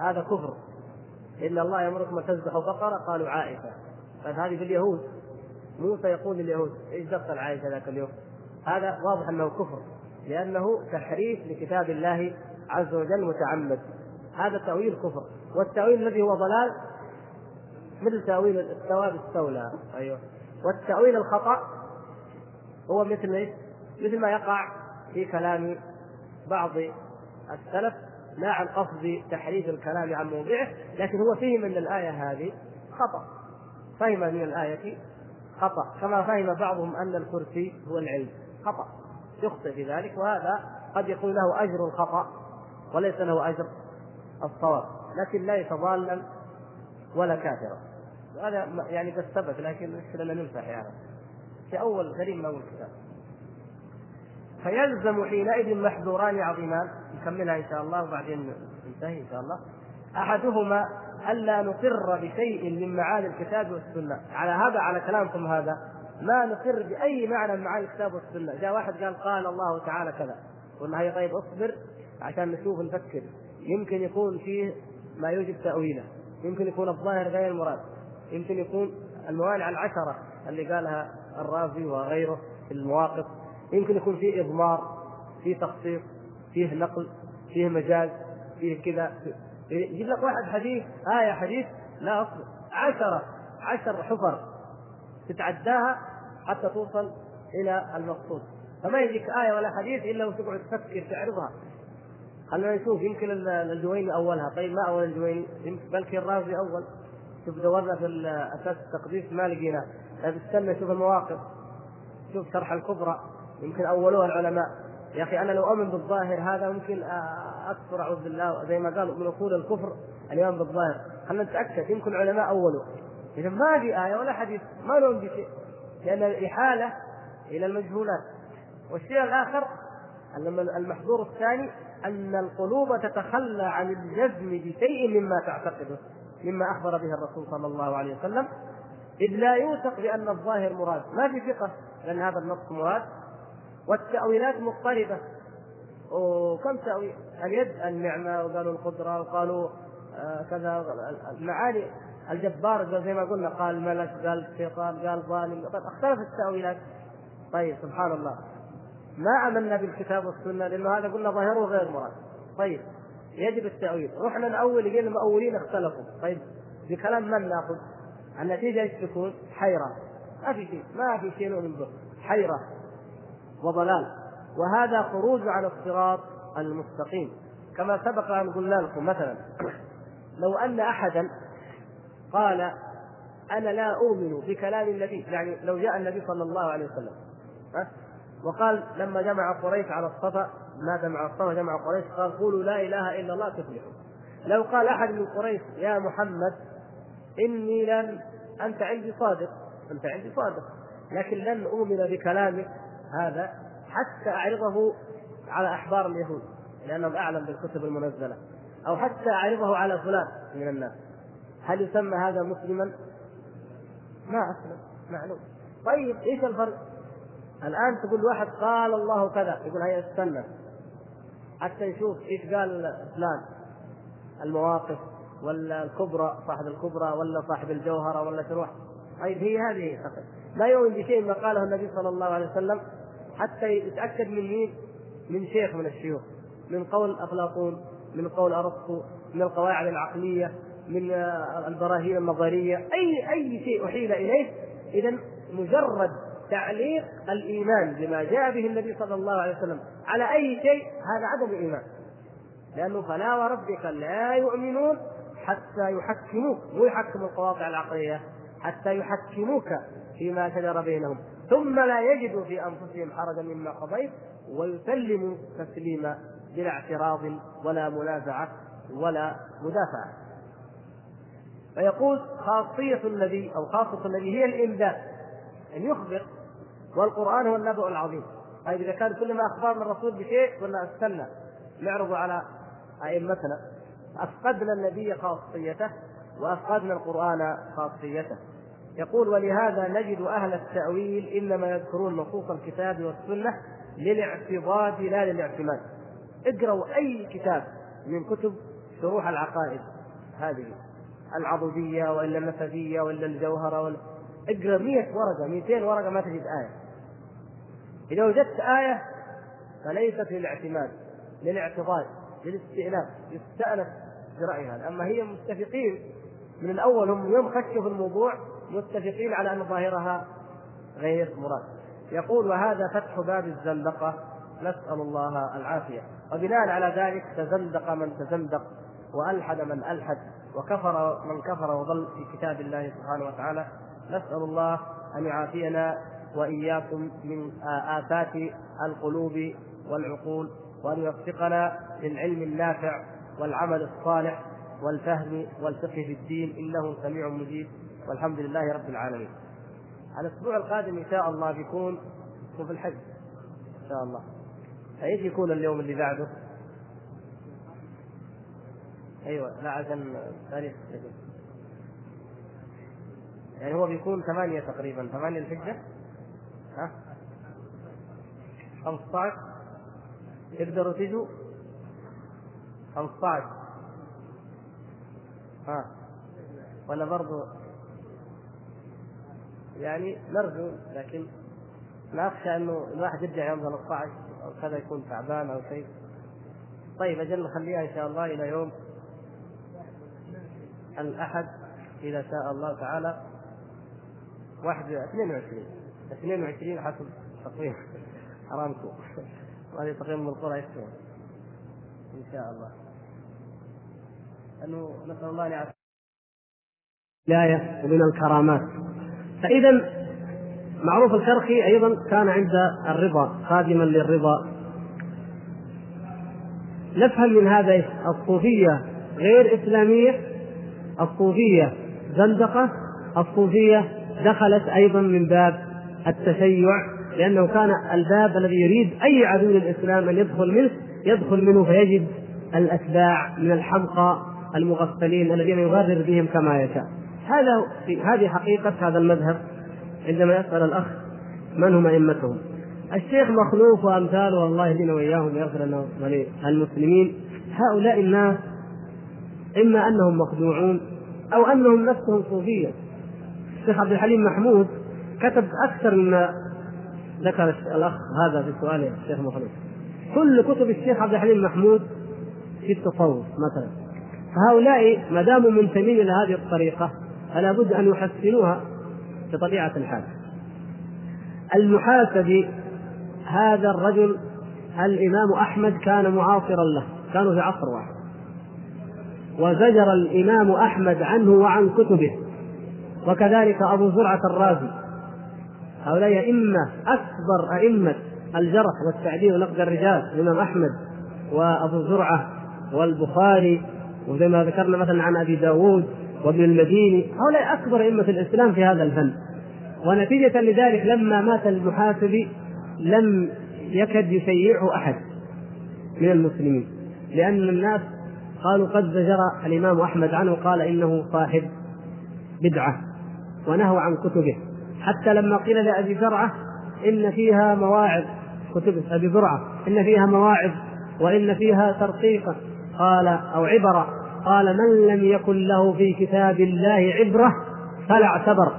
هذا كفر، ان الله يامركم ان تذبحوا بقره قالوا عائشه، فهذه في اليهود، موسى يقول لليهود ايش ذبح عائشه ذاك اليوم، هذا واضح انه كفر لانه تحريف لكتاب الله عز وجل متعمد، هذا تاويل كفر. والتاويل الذي هو ضلال مثل تاويل الثواب الثولى، ايوه، والتاويل الخطا هو مثل ايش؟ مثل ما يقع في كلام بعض السلف، لا عن قصد تحريف الكلام عن موضعه، لكن هو فهم من الآية هذه خطأ، فهم من الآية خطأ، كما فهم بعضهم أن الكرسي هو العلم، خطأ، يخطئ في ذلك، وهذا قد يكون له أجر الخطأ وليس له أجر الصواب، لكن لا يتضلل ولا كافرا. هذا يعني كالسبب، لكن لنا ننفع يعني في أول غريب من أول كتاب. فيلزم حينئذ محذوران عظيمان، نكملها إن شاء الله وبعدين ننتهي إن شاء الله. أحدهما ألا نقر بشيء من معاني الكتاب والسنة، على هذا على كلامكم هذا ما نقر بأي معنى من معاني الكتاب والسنة. جاء واحد قال قال الله تعالى كذا، قلنا هي طيب أصبر عشان نشوف نفكر، يمكن يكون فيه ما يوجب تأويله، يمكن يكون الظاهر غير المراد، يمكن يكون الموانع العشرة اللي قالها الرازي وغيره في المواقف، يمكن يكون فيه إضمار، فيه تخصيص، فيه نقل، فيه مجاز، فيه كذا، يجيب لك واحد حديث آية حديث لا أصل، عشرة عشر حفر تتعداها حتى توصل إلى المقصود، فما يجيك آية ولا حديث إلا وتقعد تفكر تعرضها. خلنا نشوف، يمكن الجويني أولها، طيب ما أول الجويني، بلكي الرازي أول، شوف دورنا في أساس التقديس ما لقيناه، نستنى شوف المواقف، شوف شرح الكبرى يمكن أولوها العلماء. يا أخي أنا لو أؤمن بالظاهر هذا ممكن أكثر، أعوذ بالله، زي ما قالوا من أصول الكفر اليوم بالظاهر، خلنا نتأكد، يمكن العلماء أولوا، إذا ما في آية ولا حديث ما لهم بشيء، لأن الإحالة إلى المجهولات. والشيء الآخر المحظور الثاني أن القلوب تتخلى عن الجزم بشيء مما تعتقده مما أخبر به الرسول صلى الله عليه وسلم، إذ لا يوثق بأن الظاهر مراد، ما في ثقة لأن هذا النص مراد، والتأويلات مضطربة، وكم تأويل، اليد النعمة، وقالوا القدرة، وقالوا آه كذا المعالي الجبار زي ما قلنا، قال ملك، قال شيطان، قال ظالم، اختلفت التأويلات. طيب سبحان الله، ما آمنا بالكتاب والسنة لأنه هذا قلنا ظاهره غير مراد، طيب يجب التأويل. رحنا الأول لقينا المؤولين اختلفوا، طيب بكلام من نأخذ؟ النتيجة ايش تكون؟ حيرة، ما في شيء، ما في شيء من ذلك، حيرة وضلال، وهذا خروج عن الصراط المستقيم. كما سبق أن قلنا لكم مثلا لو أن أحدا قال أنا لا أؤمن بكلام النبي، يعني لو جاء النبي صلى الله عليه وسلم أه؟ وقال لما جمع قريش على الصفا، ما جمع الصفا جمع قريش، قال قولوا لا إله إلا الله تفلحوا. لو قال أحد من قريش يا محمد إني لن، أنت عندي صادق، أنت عندي صادق لكن لن أؤمن بكلامك هذا حتى أعرضه على أحبار اليهود لأنهم أعلم بالكتب المنزلة، أو حتى أعرضه على فلان من الناس، هل يسمى هذا مسلما؟ ما أسلم، معلوم. طيب إيش الفرق؟ الآن تقول واحد قال الله كذا، يقول هيا استنى حتى نشوف إيش قال فلان، المواقف ولا الكبرى، صاحب الكبرى ولا صاحب الجوهرة ولا شروح. طيب هي هذه لا يؤمن بشيء ما قاله النبي صلى الله عليه وسلم حتى يتأكد من مين؟ من شيخ من الشيوخ، من قول أفلاطون، من قول أرسطو، من القواعد العقلية، من البراهين النظرية، أي أي شيء أحيل إليه. إذن مجرد تعليق الإيمان بما جاء به النبي صلى الله عليه وسلم على أي شيء هذا عدم الإيمان، لأنه فلا وربك لا يؤمنون حتى يحكموك، مو يحكموا القواطع العقلية، حتى يحكموك فيما شجر بينهم ثم لا يجدوا في أنفسهم حرجا مما قضيت ويسلموا تسليما بلا اعتراض ولا منازعة ولا مدافعة. فيقول خاصية النبي أو خاصة النبي هي الإمداد، أن يخبر، والقرآن هو النبأ العظيم. طيب إذا كان كل ما أخبرنا الرسول بشيء قلنا استنى نعرضه على أئمتنا، أفقدنا النبي خاصيته وأفقدنا القرآن خاصيته. يقول ولهذا نجد أهل التأويل إنما يذكرون نصوص الكتاب والسنة للاعتضاد لا للاعتماد. اقرأوا أي كتاب من كتب شروح العقائد هذه العضدية وإلا النسبية وإلا الجوهرة ولا... اقرأ مئة ورقة مئتين ورقة ما تجد آية. إذا وجدت آية فليست للاعتماد، للاعتضاد، للاستئناف، يستأنف برأيها. أما هي متفقين من الأول، هم يوم خشوا في الموضوع متفقين على أن ظاهرها غير مراد. يقول وهذا فتح باب الزندقة، نسأل الله العافية. وبناء على ذلك تزندق من تزندق، وألحد من ألحد، وكفر من كفر، وظل في كتاب الله سبحانه وتعالى. نسأل الله أن يعافينا وإياكم من آفات القلوب والعقول، وأن يوفقنا للعلم النافع والعمل الصالح والفهم والفقه في الدين، إنه سميع مجيب. والحمد لله رب العالمين. على الأسبوع القادم إن شاء الله بيكون في الحج إن شاء الله، فإيش يكون اليوم اللي بعده؟ أيوة لا عشان تاريخ يعني هو بيكون ثمانية تقريبا، ثمانية الحجة، ها خمسة عشر تقدروا تجوا خمسة عشر، ها ولا برضه يعني نرجو، لكن نخشى انه الواحد يرجع يوم ثلاثة عشر او كذا يكون تعبان او شيء. طيب اجل نخليها ان شاء الله الى يوم الاحد اذا شاء الله تعالى، واحد اثنين وعشرين اثنين وعشرين حسب تقويم حرامكم، وهذه تقويم من القرى يسوع ان شاء الله. انه نسال الله ان يعافينا الولايه ومن الكرامات. فإذا معروف الكرخي أيضا كان عند الرضا خادما للرضا. نفهم من هذا الصوفية غير إسلامية، الصوفية زندقة، الصوفية دخلت أيضا من باب التشيع، لأنه كان الباب الذي يريد أي عدو الإسلام أن يدخل منه يدخل منه فيجد الأتباع من الحمقى المغفلين الذين يغرر بهم كما يشاء. هذا هذه حقيقة هذا المذهب عندما يسأل الأخ من هم أئمتهم. الشيخ مخلوف وأمثاله والله يهدينا وإياهم ويغفر لنا المسلمين، هؤلاء الناس إما أنهم مخدوعون أو أنهم نفسهم صوفية. الشيخ عبد الحليم محمود كتب أكثر مما ذكر الأخ هذا في سؤاله الشيخ مخلوف. كل كتب الشيخ عبد الحليم محمود في التصوف مثلا. فهؤلاء ما داموا منتمين إلى هذه الطريقة فلا بد أن يحسنوها بطبيعة الحال. المحاسبي هذا الرجل الإمام أحمد كان معاصرا له، كانوا في عصر واحد، وزجر الإمام أحمد عنه وعن كتبه، وكذلك أبو زرعة الرازي. هؤلاء أئمة أكبر أئمة الجرح والتعديل ونقد الرجال، الإمام أحمد وأبو زرعة والبخاري، وزيما ذكرنا مثلا عن أبي داود وابن المديني، هؤلاء أكبر أئمة الإسلام في هذا الفن. ونتيجة لذلك لما مات المحاسبي لم يكد يشيعه أحد من المسلمين، لأن الناس قالوا قد زجر الإمام أحمد عنه قال إنه صاحب بدعة ونهوا عن كتبه. حتى لما قيل لأبي زرعة إن فيها مواعظ، كتب أبي زرعة إن فيها مواعظ وإن فيها ترقيقة قال أو عبرة، قال من لم يكن له في كتاب الله عبرة فلا اعتبر.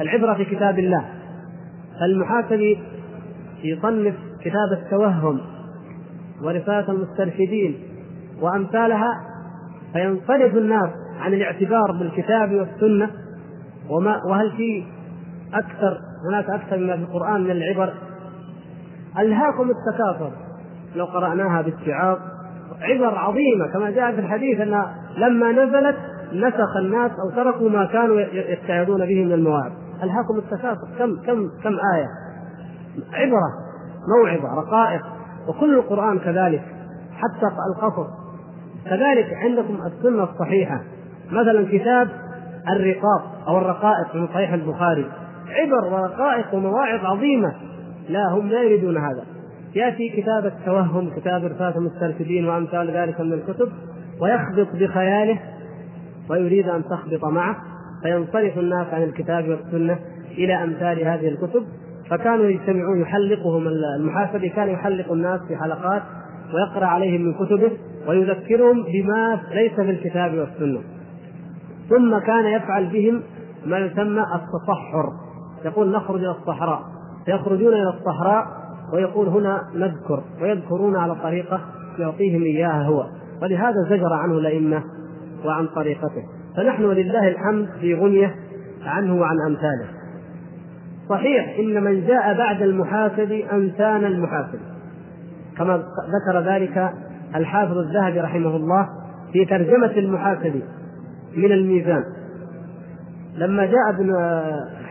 العبرة في كتاب الله. المحاسبي يصنف كتاب التوهم ورسالة المسترشدين وأمثالها، فينصرف الناس عن الاعتبار بالكتاب والسنة، وما وهل في أكثر هناك أكثر من القرآن من العبر. ألهاكم التكاثر لو قرأناها بالشعار، عبر عظيمة كما جاء في الحديث أن لما نزلت نسخ الناس أو تركوا ما كانوا يتعظون به من المواعظ. ألهاكم التكاثر، كم كم كم آية عبرة موعظة رقائق، وكل القرآن كذلك حتى القصص. كذلك عندكم السنة الصحيحة، مثلا كتاب الرقاق أو الرقائق من صحيح البخاري، عبر ورقائق ومواعظ عظيمة، لا هم لا يريدون هذا. يأتي كتاب التوهم كتاب رفات المسترشدين وأمثال ذلك من الكتب ويخبط بخياله ويريد أن تخبط معه، فينصرف الناس عن الكتاب والسنة إلى أمثال هذه الكتب. فكانوا يجتمعون يحلقهم، المحاسبي كان يحلق الناس في حلقات ويقرأ عليهم من كتبه ويذكرهم بما ليس في الكتاب والسنة. ثم كان يفعل بهم ما يسمى التصحر، يقول نخرج إلى الصحراء، فيخرجون إلى الصحراء ويقول هنا نذكر، ويذكرون على طريقة يعطيهم إياها هو. ولهذا زجر عنه الأئمة وعن طريقته، فنحن ولله الحمد في غنية عنه وعن أمثاله. صحيح إن من جاء بعد المحاسبي أنسان المحاسبي، كما ذكر ذلك الحافظ الذهبي رحمه الله في ترجمة المحاسبي من الميزان. لما جاء ابن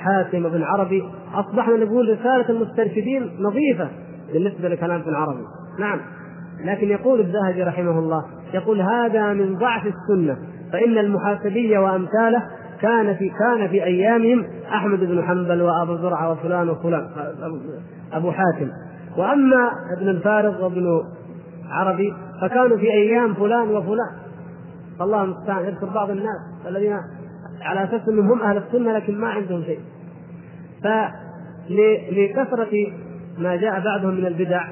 حاتم ابن عربي أصبحنا نقول رسالة المسترشدين نظيفة بالنسبة لكلام ابن عربي، نعم، لكن يقول الذهبي رحمه الله، يقول هذا من ضعف السنة، فإن المحاسبية وأمثاله كان في كان في أيامهم أحمد بن حنبل وأبو زرعة وفلان وفلان أبو حاتم. وأما ابن الفارض وابن عربي فكانوا في أيام فلان وفلان. فالله المستعان. يذكر بعض الناس الذين على أساس أنهم هم أهل السنة لكن ما عندهم شيء. فلكثرة ما جاء بعدهم من البدع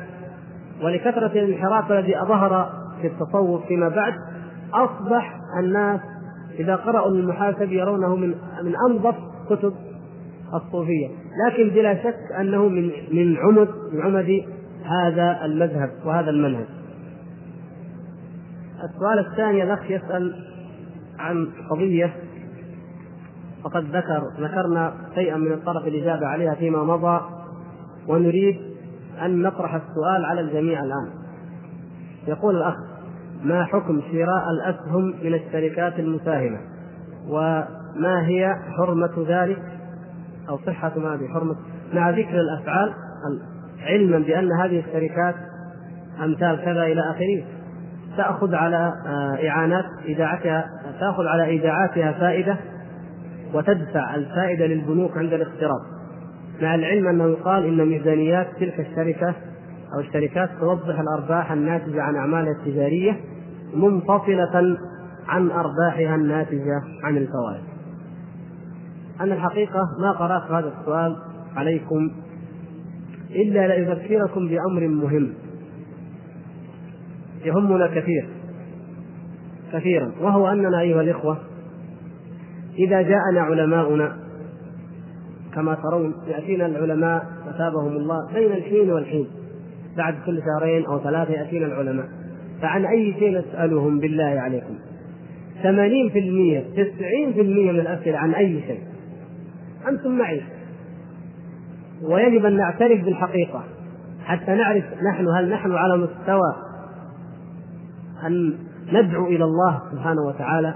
ولكثرة الانحراف الذي أظهر في التصوف فيما بعد، أصبح الناس إذا قرأوا المحاسب يرونه من من أنظف كتب الصوفية، لكن بلا شك أنه من من عمد من عمد هذا المذهب وهذا المنهج. السؤال الثاني الأخ يسأل عن قضية فقد ذكر ذكرنا شيئا من الطرف الإجابة عليها فيما مضى، ونريد أن نطرح السؤال على الجميع الآن. يقول الأخ ما حكم شراء الأسهم من الشركات المساهمة، وما هي حرمة ذلك أو صحة ما بحرمة مع ذكر الأفعال، علما بأن هذه الشركات أمثال كذا إلى آخره تأخذ على إعانات إيداعاتها تأخذ على إيداعاتها فائدة وتدفع الفائدة للبنوك عند الاقتراض، مع العلم أنه يقال إن ميزانيات تلك الشركة أو الشركات توضح الأرباح الناتجة عن أعمالها التجارية منفصلة عن أرباحها الناتجة عن الفوائد. أنا الحقيقة ما قرأت هذا السؤال عليكم إلا لأذكركم بأمر مهم يهمنا كثير كثيرا، وهو أننا أيها الإخوة إذا جاءنا علماؤنا كما ترون يأتينا العلماء مثابهم الله بين الحين والحين، بعد كل شهرين أو ثلاثة يأتينا العلماء، فعن أي شيء نسألهم بالله عليكم ثمانين في المية تسعين في المية من الأسئلة عن أي شيء، أنتم معي، ويجب أن نعترف بالحقيقة حتى نعرف نحن هل نحن على مستوى أن ندعو إلى الله سبحانه وتعالى،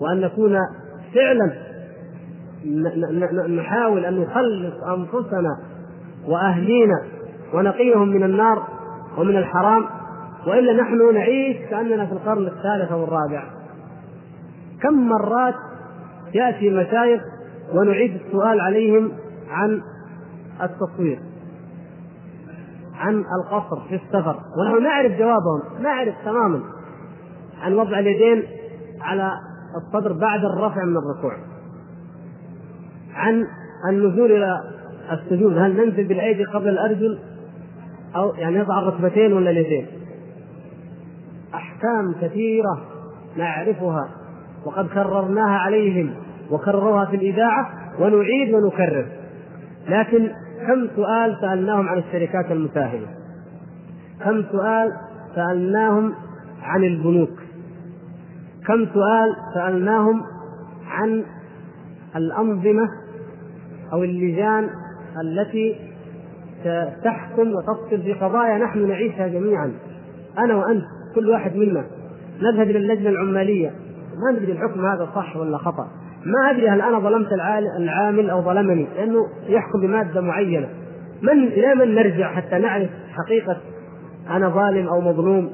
وأن نكون فعلا نحاول أن نخلص أنفسنا وأهلينا ونقيهم من النار ومن الحرام، وإلا نحن نعيش كأننا في القرن الثالث والرابع. كم مرات يأتي مشايخ ونعيد السؤال عليهم عن التصوير، عن القصر في السفر، ونحن نعرف جوابهم، نعرف تماما، عن وضع اليدين على الصدر بعد الرفع من الركوع، عن النزول إلى السجود، هل ننزل بالأيدي قبل الأرجل أو يعني نضع الركبتين ولا اليدين، أحكام كثيرة نعرفها وقد كررناها عليهم وكرروها في الإذاعة ونعيد ونكرر. لكن كم سؤال سألناهم عن الشركات المساهمة، كم سؤال سألناهم عن البنوك، كم سؤال سألناهم عن الأنظمة أو اللجان التي تحكم وتفصل في قضايا نحن نعيشها جميعا، أنا وأنت كل واحد منا نذهب إلى اللجنة العمالية ما ندري الحكم هذا صح ولا خطأ، ما أدري هل أنا ظلمت العامل أو ظلمني، لأنه يحكم بمادة معينة، من إلى من نرجع حتى نعرف حقيقة أنا ظالم أو مظلوم؟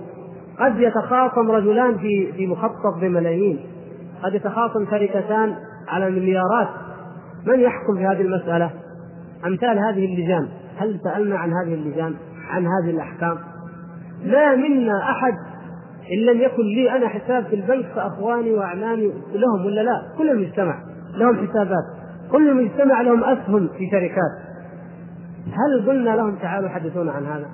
قد يتخاصم رجلان في في مخطط بملايين، قد يتخاصم شركتان على مليارات، من يحكم في هذه المسألة؟ أمثال هذه اللجان، هل سألنا عن هذه اللجان، عن هذه الأحكام؟ لا منا أحد إن لم يكن لي أنا حساب في البنك فأخواني وأعمامي لهم ولا لا، كل المجتمع لهم حسابات، كل المجتمع لهم أسهم في شركات، هل قلنا لهم تعالوا حدثونا عن هذا؟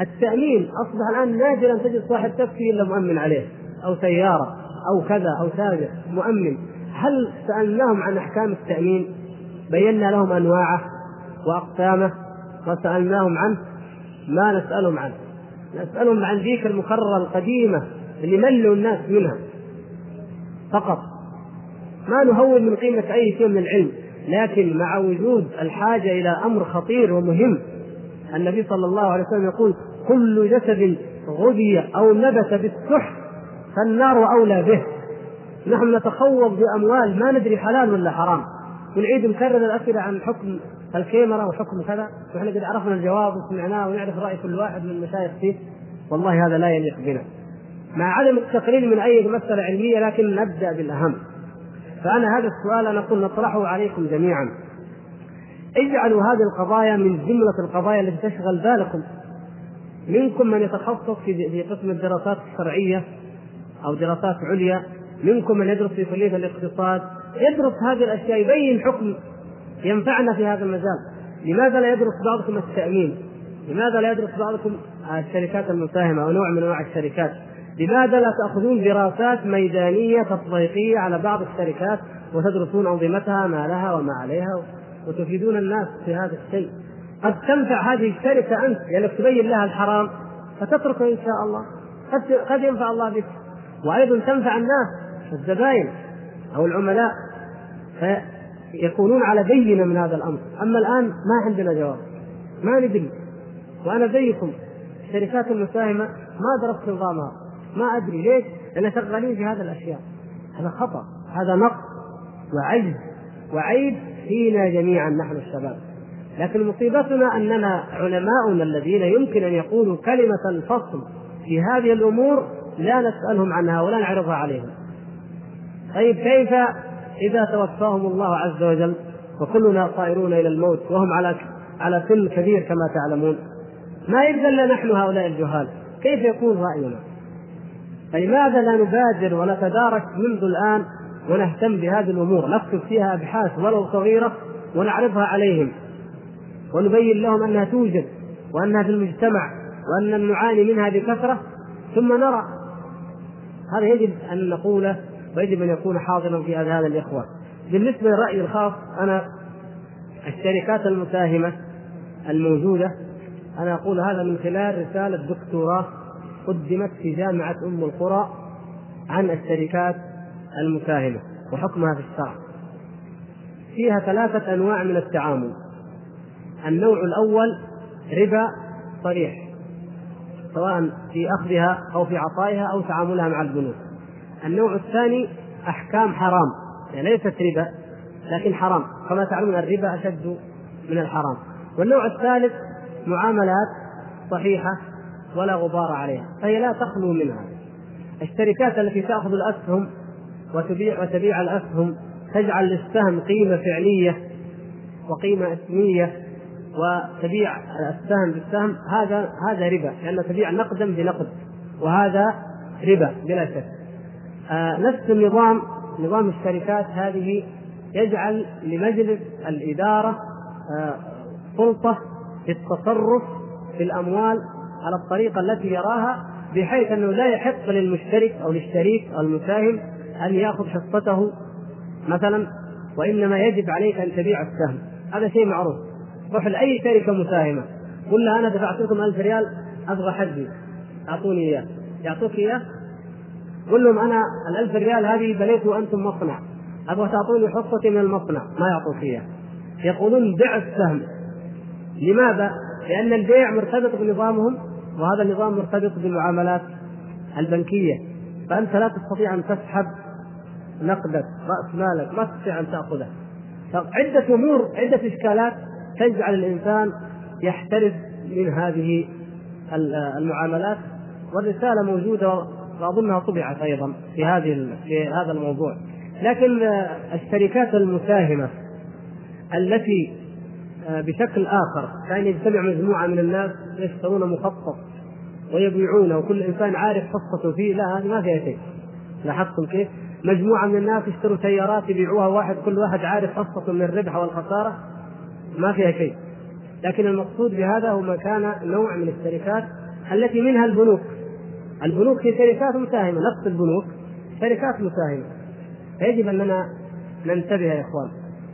التأمين أصبح الآن نادرا تجد صاحب تاكسي إلا مؤمن عليه، أو سيارة أو كذا أو تاجر مؤمن، هل سألناهم عن أحكام التأمين؟ بينا لهم أنواعه وأقسامه، وسألناهم عنه؟ ما نسألهم عنه، نسألهم عن ذيك المقررة القديمة اللي ملوا الناس منها فقط، ما نهول من قيمة أي شيء من العلم. لكن مع وجود الحاجة إلى أمر خطير ومهم، النبي صلى الله عليه وسلم يقول كل جسد غذي أو نبت بالسحت فالنار أولى به، نحن نتخوض بأموال ما ندري حلال ولا حرام، ونعيد نكرر الأسئلة عن حكم الكاميرا وحكم كذا، ونحن قد عرفنا الجواب وسمعناه ونعرف رأي كل واحد من المشايخ فيه، والله هذا لا يليق بنا، مع عدم التقليل من أي مسألة علمية، لكن نبدأ بالأهم. فأنا هذا السؤال أنا أقول نطرحه عليكم جميعا، اجعلوا هذه القضايا من جملة القضايا التي تشغل بالكم، منكم من يتخصص في قسم الدراسات الشرعية أو دراسات عليا، منكم من يدرس في كلية الاقتصاد، يدرس هذه الأشياء، يبين حكم ينفعنا في هذا المجال. لماذا لا يدرس بعضكم التأمين؟ لماذا لا يدرس بعضكم الشركات المساهمة أو نوع من أنواع الشركات؟ لماذا لا تأخذون دراسات ميدانية تطبيقية على بعض الشركات وتدرسون أنظمتها ما لها وما عليها وتفيدون الناس في هذا الشيء؟ قد تنفع هذه الشركة أنت لأنك تبين لها الحرام فتتركه إن شاء الله، قد ينفع الله بك، وأيضا تنفع الناس الزبائن أو العملاء فيكونون على بينة من هذا الأمر. أما الآن ما عندنا جواب، ما ندري، وأنا زيكم الشركات المساهمة ما درست نظامها، ما أدري ليش، لأن شغالين في هذا الأشياء، هذا خطأ، هذا نقص وعجز وعيب فينا جميعا نحن الشباب. لكن مصيبتنا أننا علماؤنا الذين يمكن أن يقولوا كلمة الفصل في هذه الأمور لا نسألهم عنها ولا نعرضها عليهم. طيب كيف إذا توفاهم الله عز وجل وكلنا صائرون إلى الموت وهم على على سن كبير كما تعلمون؟ ما يبذلنا نحن هؤلاء الجهال، كيف يكون رأينا؟ فلماذا لا نبادر ونتدارك منذ الآن ونهتم بهذه الأمور، نكتب فيها أبحاث ولو صغيرة ونعرضها عليهم ونبين لهم أنها توجد وأنها في المجتمع وأن نعاني منها بكثرة، ثم نرى. هذا يجب أن نقوله ويجب أن يكون حاضرا في أذهان الإخوة. بالنسبة لرأيي الخاص، أنا الشركات المساهمة الموجودة أنا أقول هذا من خلال رسالة دكتوراه قدمت في جامعة أم القرى عن الشركات المساهمة وحكمها في الشرع. فيها ثلاثة أنواع من التعامل. النوع الأول ربا صريح، سواء في أخذها أو في عطائها أو تعاملها مع البنوك. النوع الثاني أحكام حرام، يعني ليست ربا لكن حرام، كما تعلمون الربا أشد من الحرام. والنوع الثالث معاملات صحيحة ولا غبار عليها، فهي لا تخلو منها. الشركات التي تأخذ الأسهم وتبيع, وتبيع الأسهم تجعل للسهم قيمة فعلية وقيمة اسمية، وتبيع السهم بالسهم، هذا هذا ربا، لأنها يعني تبيع نقدا بنقد، وهذا ربا بلا شك. آه نفس النظام نظام الشركات هذه يجعل لمجلس الإدارة آه سلطة في التصرف في الأموال على الطريقة التي يراها، بحيث أنه لا يحق للمشترك أو للشريك أو المساهم أن يأخذ حصته مثلا، وإنما يجب عليك أن تبيع السهم. هذا شيء معروف. روح لأي شركة مساهمة قل لها أنا دفعت لكم ألف ريال أبغى حدي أعطوني إياه، يعطوك إياه. قل لهم أنا الألف ريال هذه بنيتوا أنتم مصنع أبغى تعطوني حصتي من المصنع، ما يعطوك إياه. يقولون بيع السهم. لماذا؟ لأن البيع مرتبط بنظامهم، وهذا النظام مرتبط بالمعاملات البنكية، فأنت لا تستطيع أن تسحب نقدك رأس مالك، ما تستطيع أن تأخذه. عدة أمور عدة إشكالات تجعل الإنسان يحترز من هذه المعاملات. والرسالة موجودة وأظنها طبعت أيضا في هذه في هذا الموضوع. لكن الشركات المساهمة التي بشكل آخر كان يجتمع مجموعة من الناس يشترون مخطط ويبيعونه وكل إنسان عارف حصته فيه، لا هذه ما فيها شيء. لاحظتم كيف؟ مجموعة من الناس يشتروا سيارات يبيعوها واحد، كل واحد عارف حصته من الربح والخسارة، ما فيها شيء. لكن المقصود بهذا هو ما كان نوع من الشركات التي منها البنوك. البنوك هي شركات مساهمة، نفس البنوك شركات مساهمة. يجب أننا ننتبه يا إخوان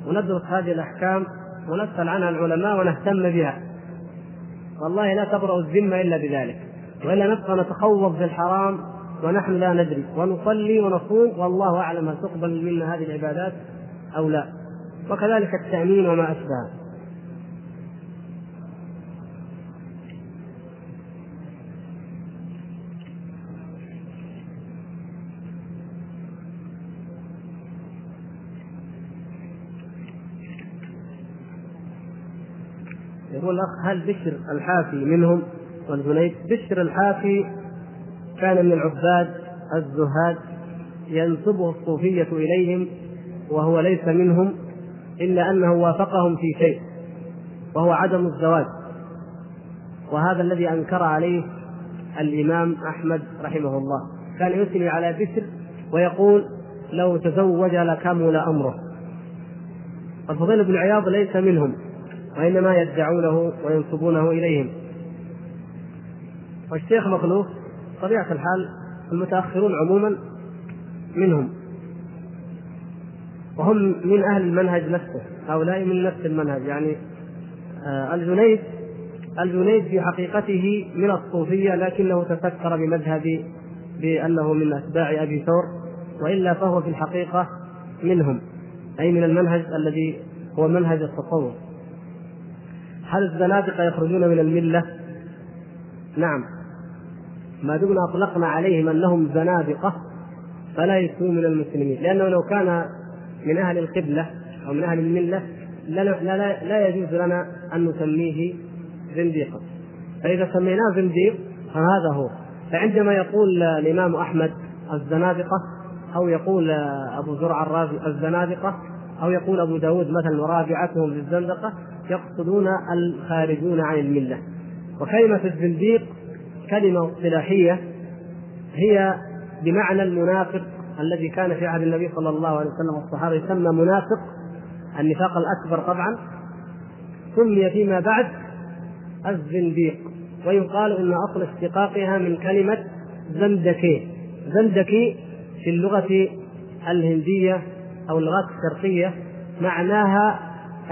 وندرس هذه الأحكام ونسأل عنها العلماء ونهتم بها. والله لا تبرأ الذمة إلا بذلك، وإلا نبقى نتخوض في الحرام ونحن لا ندري، ونصلي ونصوم والله أعلم هل تقبل منا هذه العبادات أو لا. وكذلك التأمين وما أشبهه. يقول الأخ هل بشر الحافي منهم والجنيد؟ بشر الحافي كان من العباد الزهاد، ينسبه الصوفية إليهم وهو ليس منهم، إلا أنه وافقهم في شيء وهو عدم الزواج، وهذا الذي أنكر عليه الإمام أحمد رحمه الله. كان يثني على بشر ويقول لو تزوج لكمل أمره. الفضيل بن عياض ليس منهم، وإنما يدعونه وينسبونه إليهم. والشيخ مخلوف طبيعة الحال المتأخرون عموما منهم، وهم من أهل المنهج نفسه، هؤلاء من نفس المنهج. يعني الجنيد الجنيد في حقيقته من الصوفية، لكنه تفكر بمذهب بأنه من أتباع أبي ثور، وإلا فهو في الحقيقة منهم، أي من المنهج الذي هو منهج التصوف. هل الزنادقة يخرجون من الملة؟ نعم، ما دمنا أطلقنا عليهم أنهم زنادقة فلا يكونوا من المسلمين، لأنه لو كان من أهل القبلة أو من أهل الملة لا, لا, لا يجوز لنا أن نسميه زنديقا، فإذا سميناه زنديق فهذا هو. فعندما يقول الإمام أحمد الزنادقة، أو يقول أبو زرع الرازي الزنادقة، أو يقول أبو داود مثلا ورابعتهم للزندقة، يقصدون الخارجون عن الملة، وكلمة الزنديق كلمة اصطلاحية هي بمعنى المنافق الذي كان في عهد النبي صلى الله عليه وسلم والصحابة يسمى منافق، النفاق الأكبر طبعا، سمي فيما بعد الزنديق. ويقال إن أصل اشتقاقها من كلمة زندكي، زندكي في اللغة الهندية أو اللغات الشرقية معناها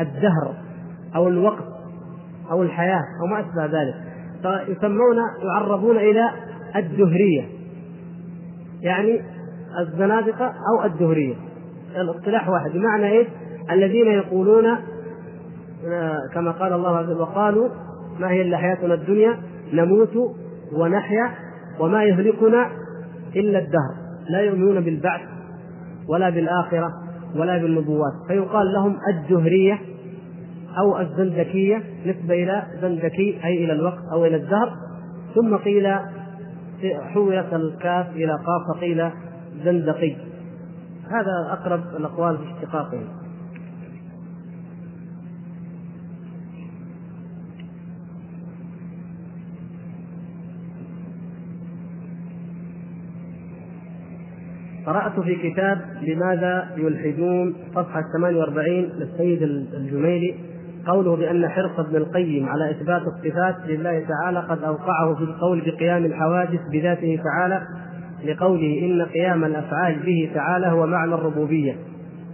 الدهر أو الوقت أو الحياة أو ما أشبه ذلك، فيسمون يعربون إلى الدهرية، يعني الزنادقة أو الدهرية، الاصطلاح واحد. بمعنى إيه؟ الذين يقولون كما قال الله عز وجل: وقالوا ما هي إلا حياتنا الدنيا نموت ونحيا وما يهلكنا إلا الدهر، لا يؤمنون بالبعث ولا بالآخرة ولا بالنبوات، فيقال لهم الجهرية أو الزندكية نسبة إلى زندكي أي إلى الوقت أو إلى الدهر. ثم قيل حولت الكاف إلى قاف قيل زندقي، هذا أقرب الأقوال في اشتقاقه. قرأت في كتاب لماذا يلحدون صفحة ثمانية وأربعين للسيد الجميلي قوله بأن حرص ابن القيم على إثبات الصفات لله تعالى قد أوقعه في القول بقيام الحوادث بذاته تعالى، لقوله إن قيام الأفعال به تعالى هو معنى الربوبية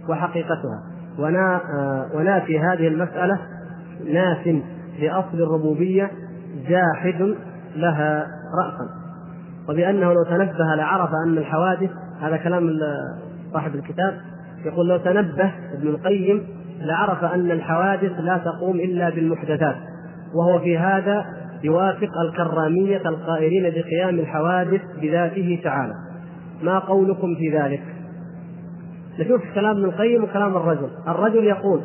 وحقيقتها، ونا في هذه المسألة ناف لأصل الربوبية جاحد لها رأسا، وبأنه لو تنبه لعرف أن الحوادث، هذا كلام صاحب الكتاب، يقول لو تنبه ابن القيم لعرف أن الحوادث لا تقوم إلا بالمحدثات، وهو في هذا يوافق الكرامية القائلين بقيام الحوادث بذاته تعالى. ما قولكم في ذلك؟ نشوف كلام ابن القيم وكلام الرجل. الرجل يقول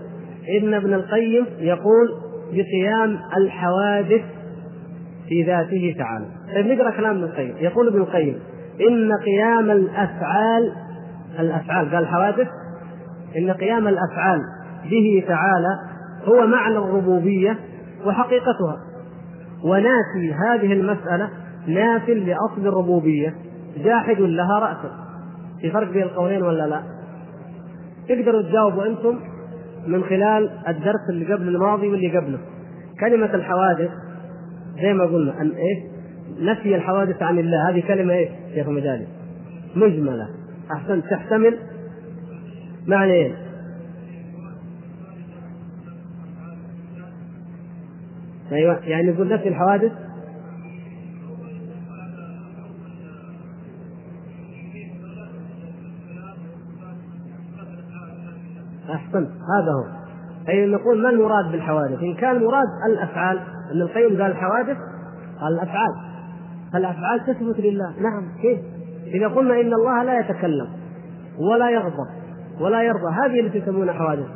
إن ابن القيم يقول بقيام الحوادث في ذاته تعالى. طيب نقرأ كلام ابن القيم. يقول ابن القيم إن قيام الأفعال، الأفعال قال الحوادث، إن قيام الأفعال به تعالى هو معنى الربوبية وحقيقتها، ونافي هذه المسألة ناف لأصل الربوبية جاحد لها رأسه. في فرق بين القولين ولا لا؟ تقدروا تجاوبوا أنتم من خلال الدرس اللي قبل الماضي واللي قبله. كلمة الحوادث زي ما قلنا أن إيه؟ نفي الحوادث عن الله، هذه كلمة إيه شيخ مجالي؟ مجملة، أحسن، تحتمل معنى إيه؟ أيوة، يعني نقول نفي الحوادث أحسن، هذا هو. أي نقول ما المراد بالحوادث؟ إن كان المراد الأفعال، إن القيم قال الحوادث الأفعال، الأفعال تثبت لله. نعم، كيف؟ إذا قلنا إن الله لا يتكلم ولا يغضب ولا يرضى، هذه التي تسمونها حوادث،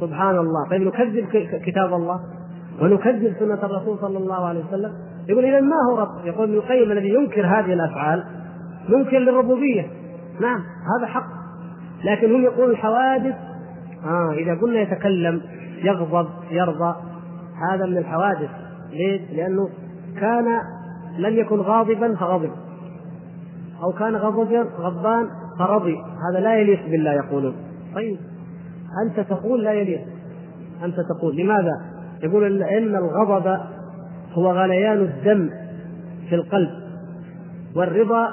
سبحان الله. طيب نكذب كتاب الله ونكذب سنة الرسول صلى الله عليه وسلم، يقول إذا ما هو رب؟ يقول ابن القيم الذي ينكر هذه الأفعال منكر للربوبية. نعم، هذا حق، لكن هم يقولون الحوادث آه إذا قلنا يتكلم يغضب يرضى هذا من الحوادث. ليش؟ لأنه كان لم يكن غاضبا فغضب، او كان غضبا غضبان فرضي، هذا لا يليق بالله يقولون. طيب انت تقول لا يليق، انت تقول لماذا؟ يقول ان الغضب هو غليان الدم في القلب، والرضا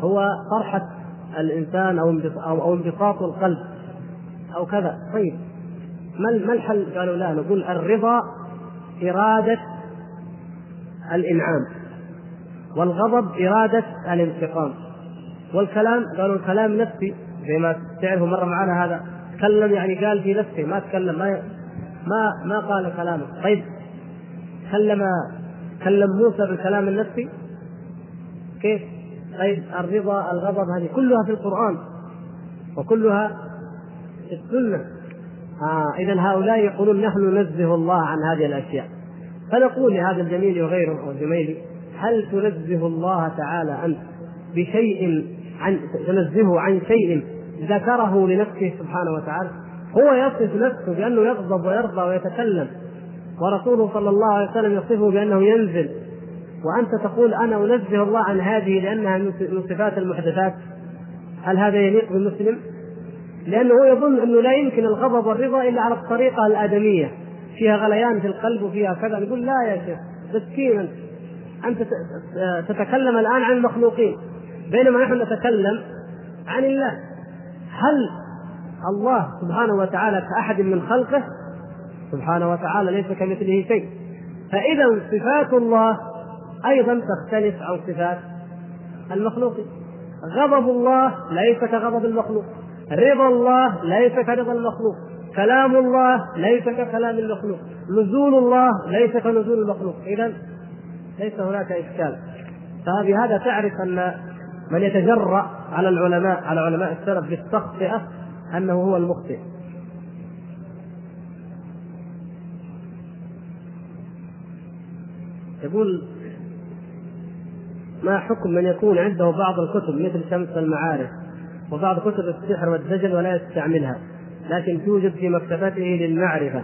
هو فرحة الانسان او انبساط القلب او كذا. طيب ما الحل؟ قالوا لا، نقول الرضا إرادة الانعام، والغضب إرادة الانتقام، والكلام قالوا الكلام نفسي زي ما تعرفوا مرة معنا، هذا تكلم يعني قال في نفسه، ما تكلم ما ما, ما قال كلامه. طيب كلم كلم موسى بالكلام النفسي كيف؟ طيب الرضا الغضب هذه كلها في القرآن وكلها في السنة. آه إذن هؤلاء يقولون نحن ننزه الله عن هذه الأشياء. فنقول لهذا الجميل وغيره والجميل: هل تنزه الله تعالى أنت بشيء عن تنزهه عن شيء ذكره لنفسه سبحانه وتعالى؟ هو يصف نفسه بأنه يغضب ويرضى ويتكلم، ورسوله صلى الله عليه وسلم يصفه بأنه ينزل وأنت تقول أنا أنزه الله عن هذه لأنها من صفات المحدثات، هل هذا يليق بالمسلم؟ لأنه يظن أنه لا يمكن الغضب والرضا إلا على الطريقة الآدمية، فيها غليان في القلب وفيها كذا. نقول لا يا شيخ، تسكين أنت تتكلم الآن عن المخلوقين بينما نحن نتكلم عن الله. هل الله سبحانه وتعالى كأحد من خلقه؟ سبحانه وتعالى ليس كمثله شيء. فإذا صفات الله أيضا تختلف عن صفات المخلوق. غضب الله ليس كغضب المخلوق، رضا الله ليس كرضا المخلوق، كلام الله ليس ككلام المخلوق، نزول الله ليس كنزول المخلوق. إذن ليس هناك إشكال. فبهذا تعرف أن من يتجرأ على العلماء على علماء السلف بالتخطئة أنه هو المخطئ. يقول ما حكم من يكون عنده بعض الكتب مثل شمس المعارف وبعض كتب السحر والدجل ولا يستعملها، لكن توجد في مكتبته للمعرفة،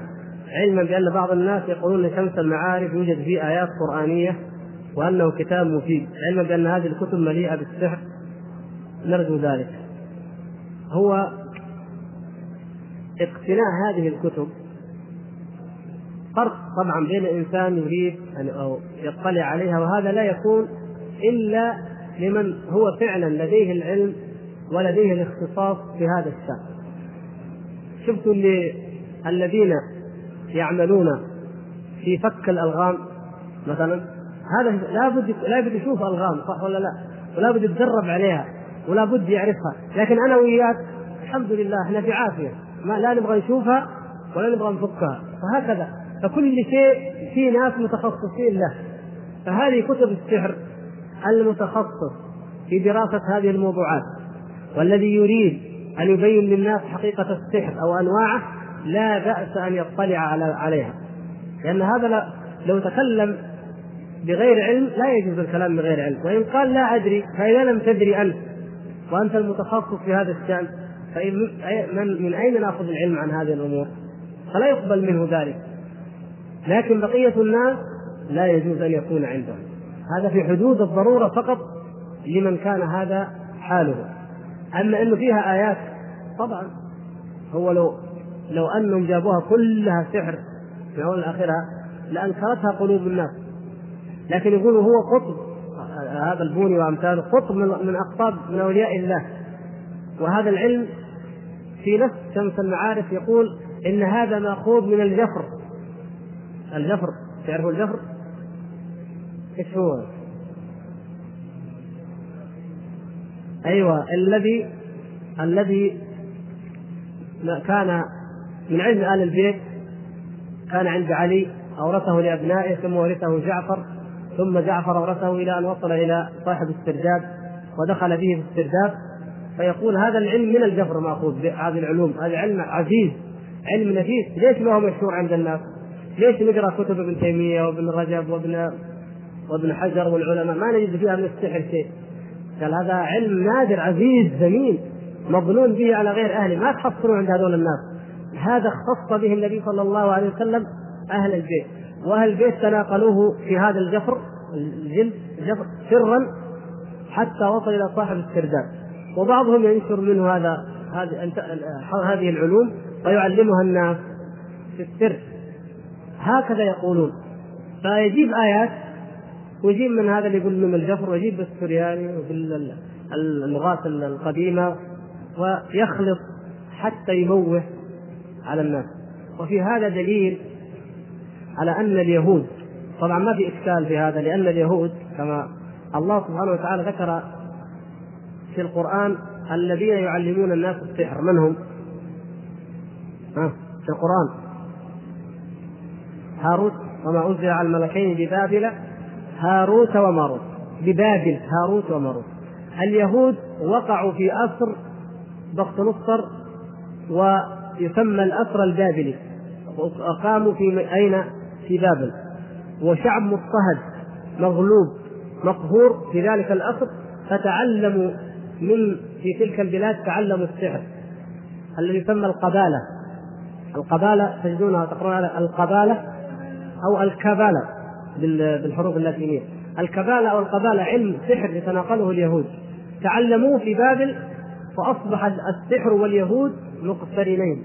علما بأن بعض الناس يقولون أن شمس المعارف يوجد فيه آيات قرآنية وأنه كتاب مفيد، علما بأن هذه الكتب مليئة بالسحر، نرجو ذلك. هو اقتناء هذه الكتب فرق طبعا بين الإنسان يريد أو يطلع عليها، وهذا لا يكون إلا لمن هو فعلا لديه العلم ولديه الاختصاص في هذا الشأن. شفتوا الذين يعملون في فك الألغام مثلا، هذا لابد لابد يشوف ألغام صح ولا لا، ولابد يتدرب عليها ولابد يعرفها. لكن أنا وياك الحمد لله احنا في عافية، ما لا نبغى نشوفها ولا نبغى نفكها. فهكذا فكل شيء في ناس متخصصين له. فهذه كتب السحر المتخصص في دراسة هذه الموضوعات والذي يريد أن يبين للناس حقيقة السحر أو أنواعه لا بأس أن يطلع عليها، لأن هذا لو تكلم بغير علم لا يجوز الكلام بغير علم. وإن قال لا أدري، فإذا لم تدري أنت وأنت المتخصص في هذا الشأن من أين نأخذ العلم عن هذه الأمور؟ فلا يقبل منه ذلك. لكن بقية الناس لا يجوز أن يكون عندهم هذا، في حدود الضرورة فقط لمن كان هذا حاله. أما أنه فيها آيات طبعا هو لو لو أنهم جابوها كلها سحر من أول آخرها لأنكرتها قلوب الناس، لكن يقولوا هو قطب، هذا البوني وأمثاله قطب من أقطاب من أولياء الله. وهذا العلم في نفس شمس المعارف يقول إن هذا مأخوذ من الجفر. الجفر تعرفوا الجفر إيش هو؟ أيوة، الذي الذي كان من علم آل البيت، كان عند علي أورثه لأبنائه، ثم ورثه جعفر، ثم جعفر أورثه إلى أن وصل إلى صاحب السرداب ودخل به في السرداب. فيقول هذا العلم من الجفر مأخوذ، هذه العلوم، هذا علم عزيز، علم نفيس، ليش ما هو مشهور عند الناس؟ ليش نقرأ كتب ابن تيمية وابن رجب وابن وابن حجر والعلماء ما نجد فيها من السحر شيء؟ قال هذا علم نادر عزيز ثمين مظنون به على غير أهله، ما تحصلوا عند هذول الناس. هذا اختص به النبي صلى الله عليه وسلم أهل البيت، وأهل البيت تناقلوه في هذا الجفر الجلد جفر سرا حتى وصل إلى صاحب السرداب. وبعضهم ينشر منه هذا هذه العلوم ويعلمها الناس في السر، هكذا يقولون. فيجيب آيات ويجيب من هذا اللي يقول من الجفر، ويجيب بالسورياني وباللغات القديمة ويخلط حتى يموه على الناس. وفي هذا دليل على أن اليهود، طبعا ما في إشكال في هذا، لأن اليهود كما الله سبحانه وتعالى ذكر في القرآن الذين يعلمون الناس السحر، من هم؟ آه في القرآن هاروت، وما أنزل على الملكين ببابل هاروت وماروت، ببابل هاروت وماروت. اليهود وقعوا في أسر بختنصر ويسمى الأسر البابلي، وقاموا في أين؟ في بابل، وشعب مضطهد مغلوب مقهور في ذلك الأسر، فتعلموا من في تلك البلاد، تعلموا السحر الذي يسمى القبالة. القبالة تجدونها تقرأونها القبالة أو الكبالة بالحروف اللاتينية. الكبالة أو القبالة علم سحر يتناقله اليهود، تعلموه في بابل فأصبح السحر واليهود مقترنين.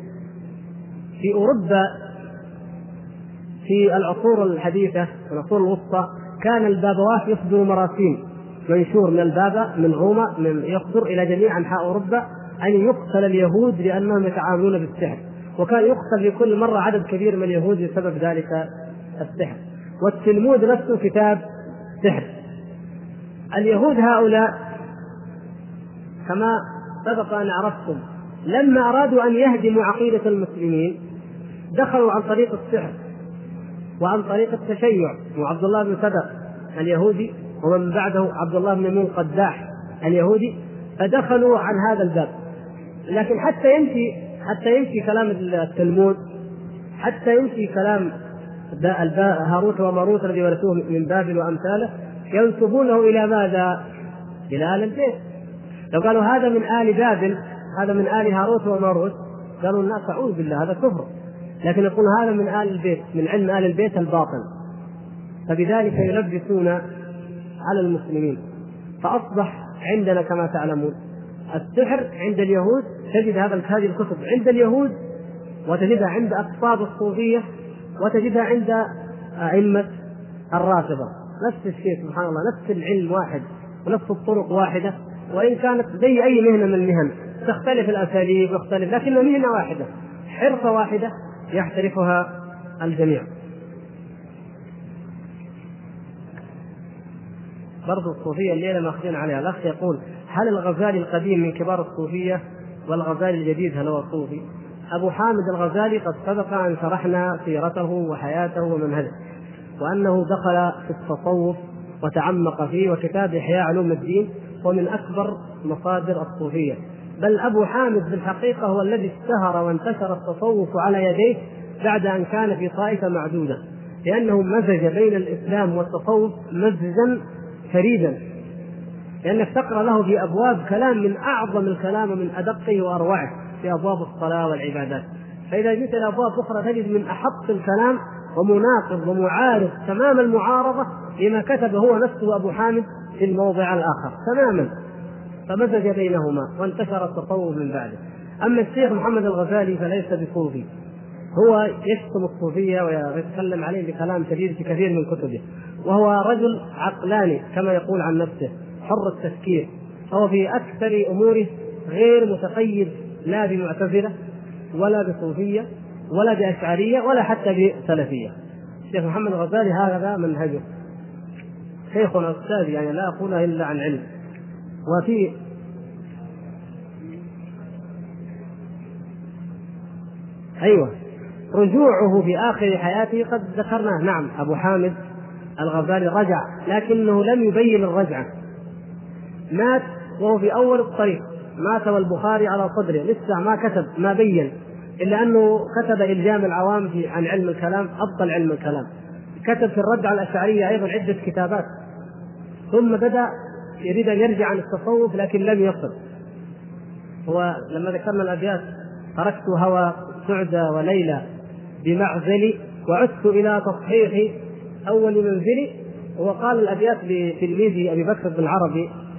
في أوروبا في العصور الحديثة والعصور الوسطى كان البابوات يصدر مراسيم منشور من البابا من روما من يصدر إلى جميع أنحاء أوروبا أن يقتل اليهود لأنهم يتعاملون بالسحر، وكان يقتل في كل مرة عدد كبير من اليهود بسبب ذلك السحر. والتلمود نفسه كتاب سحر. اليهود هؤلاء كما سبق أن عرفتم لما أرادوا أن يهدموا عقيدة المسلمين دخلوا عن طريق السحر وعن طريق التشيع، وعبد الله بن سبأ اليهودي ومن بعده عبد الله بن ميمون قداح اليهودي، فدخلوا عن هذا الباب. لكن حتى يمشي حتى يمشي كلام التلمود، حتى يمشي كلام هاروت وماروت الذي ورثوه من بابل وأمثاله، ينسبونه إلى ماذا؟ إلى آل البيت. لو قالوا هذا من آل بابل، هذا من آل هاروت وماروت، قالوا الناس أعوذ بالله هذا كفر. لكن يقول هذا من آل البيت، من علم آل البيت الباطل، فبذلك يلبسون على المسلمين. فأصبح عندنا كما تعلمون السحر عند اليهود، تجد هذا هذه الكتب عند اليهود وتجدها عند أقطاب الصوفية وتجدها عند أئمة الرافضة، نفس الشيء سبحان الله، نفس العلم واحد ونفس الطرق واحدة، وإن كانت زي أي مهنة من المهن تختلف الأساليب واختلف، لكن مهنة واحدة حرفة واحدة يحترفها الجميع. برضو الصوفية الليلة ماخذين عليها. الأخ يقول هل الغزالي القديم من كبار الصوفية والغزالي الجديد هل هو صوفي؟ أبو حامد الغزالي قد سبق أن شرحنا سيرته وحياته ومنهجه، وأنه دخل في التصوف وتعمق فيه، وكتاب إحياء علوم الدين ومن أكبر مصادر الصوفية. بل أبو حامد بالحقيقة هو الذي اشتهر وانتشر التصوف على يديه بعد أن كان في طائفة معدودة، لأنه مزج بين الإسلام والتصوف مزجا فريدا، لأنك تقرأ له في أبواب كلام من أعظم الكلام ومن أدقه وأروعه في أبواب الصلاة والعبادات، فإذا جئت إلى أبواب أخرى تجد من أحط الكلام ومناقض ومعارض تمام المعارضة لما كتب هو نفسه أبو حامد في الموضع الآخر تماما، فمزج بينهما وانتشر التصوف من بعده. أما الشيخ محمد الغزالي فليس بصوفي، هو يشتم الصوفية ويتكلم عليه بكلام شديد في كثير من كتبه، وهو رجل عقلاني كما يقول عن نفسه حر التفكير، هو في أكثر أموره غير متقيد لا بمعتزلة ولا بصوفية ولا بأشعرية ولا حتى بسلفية. الشيخ محمد الغزالي هذا منهجه، شيخنا أستاذي يعني لا أقولها إلا عن علم. وفي أيوة رجوعه في آخر حياته قد ذكرناه، نعم أبو حامد الغزالي رجع لكنه لم يبين الرجعة، مات وهو في أول الطريق، مات والبخاري على صدره، لسه ما كتب ما بين، إلا أنه كتب إلجام العوام في عن علم الكلام أفضل علم الكلام، كتب في الرد على الأشعرية أيضا عدة كتابات، ثم بدأ يريد أن يرجع عن التصوف لكن لم يصل. هو لما ذكرنا الأبيات تركت هوى سعدة وليلى بمعزلي وعدت إلى تصحيح أول منزلي، وقال الأبيات لتلميذي أبي بكر بن العربي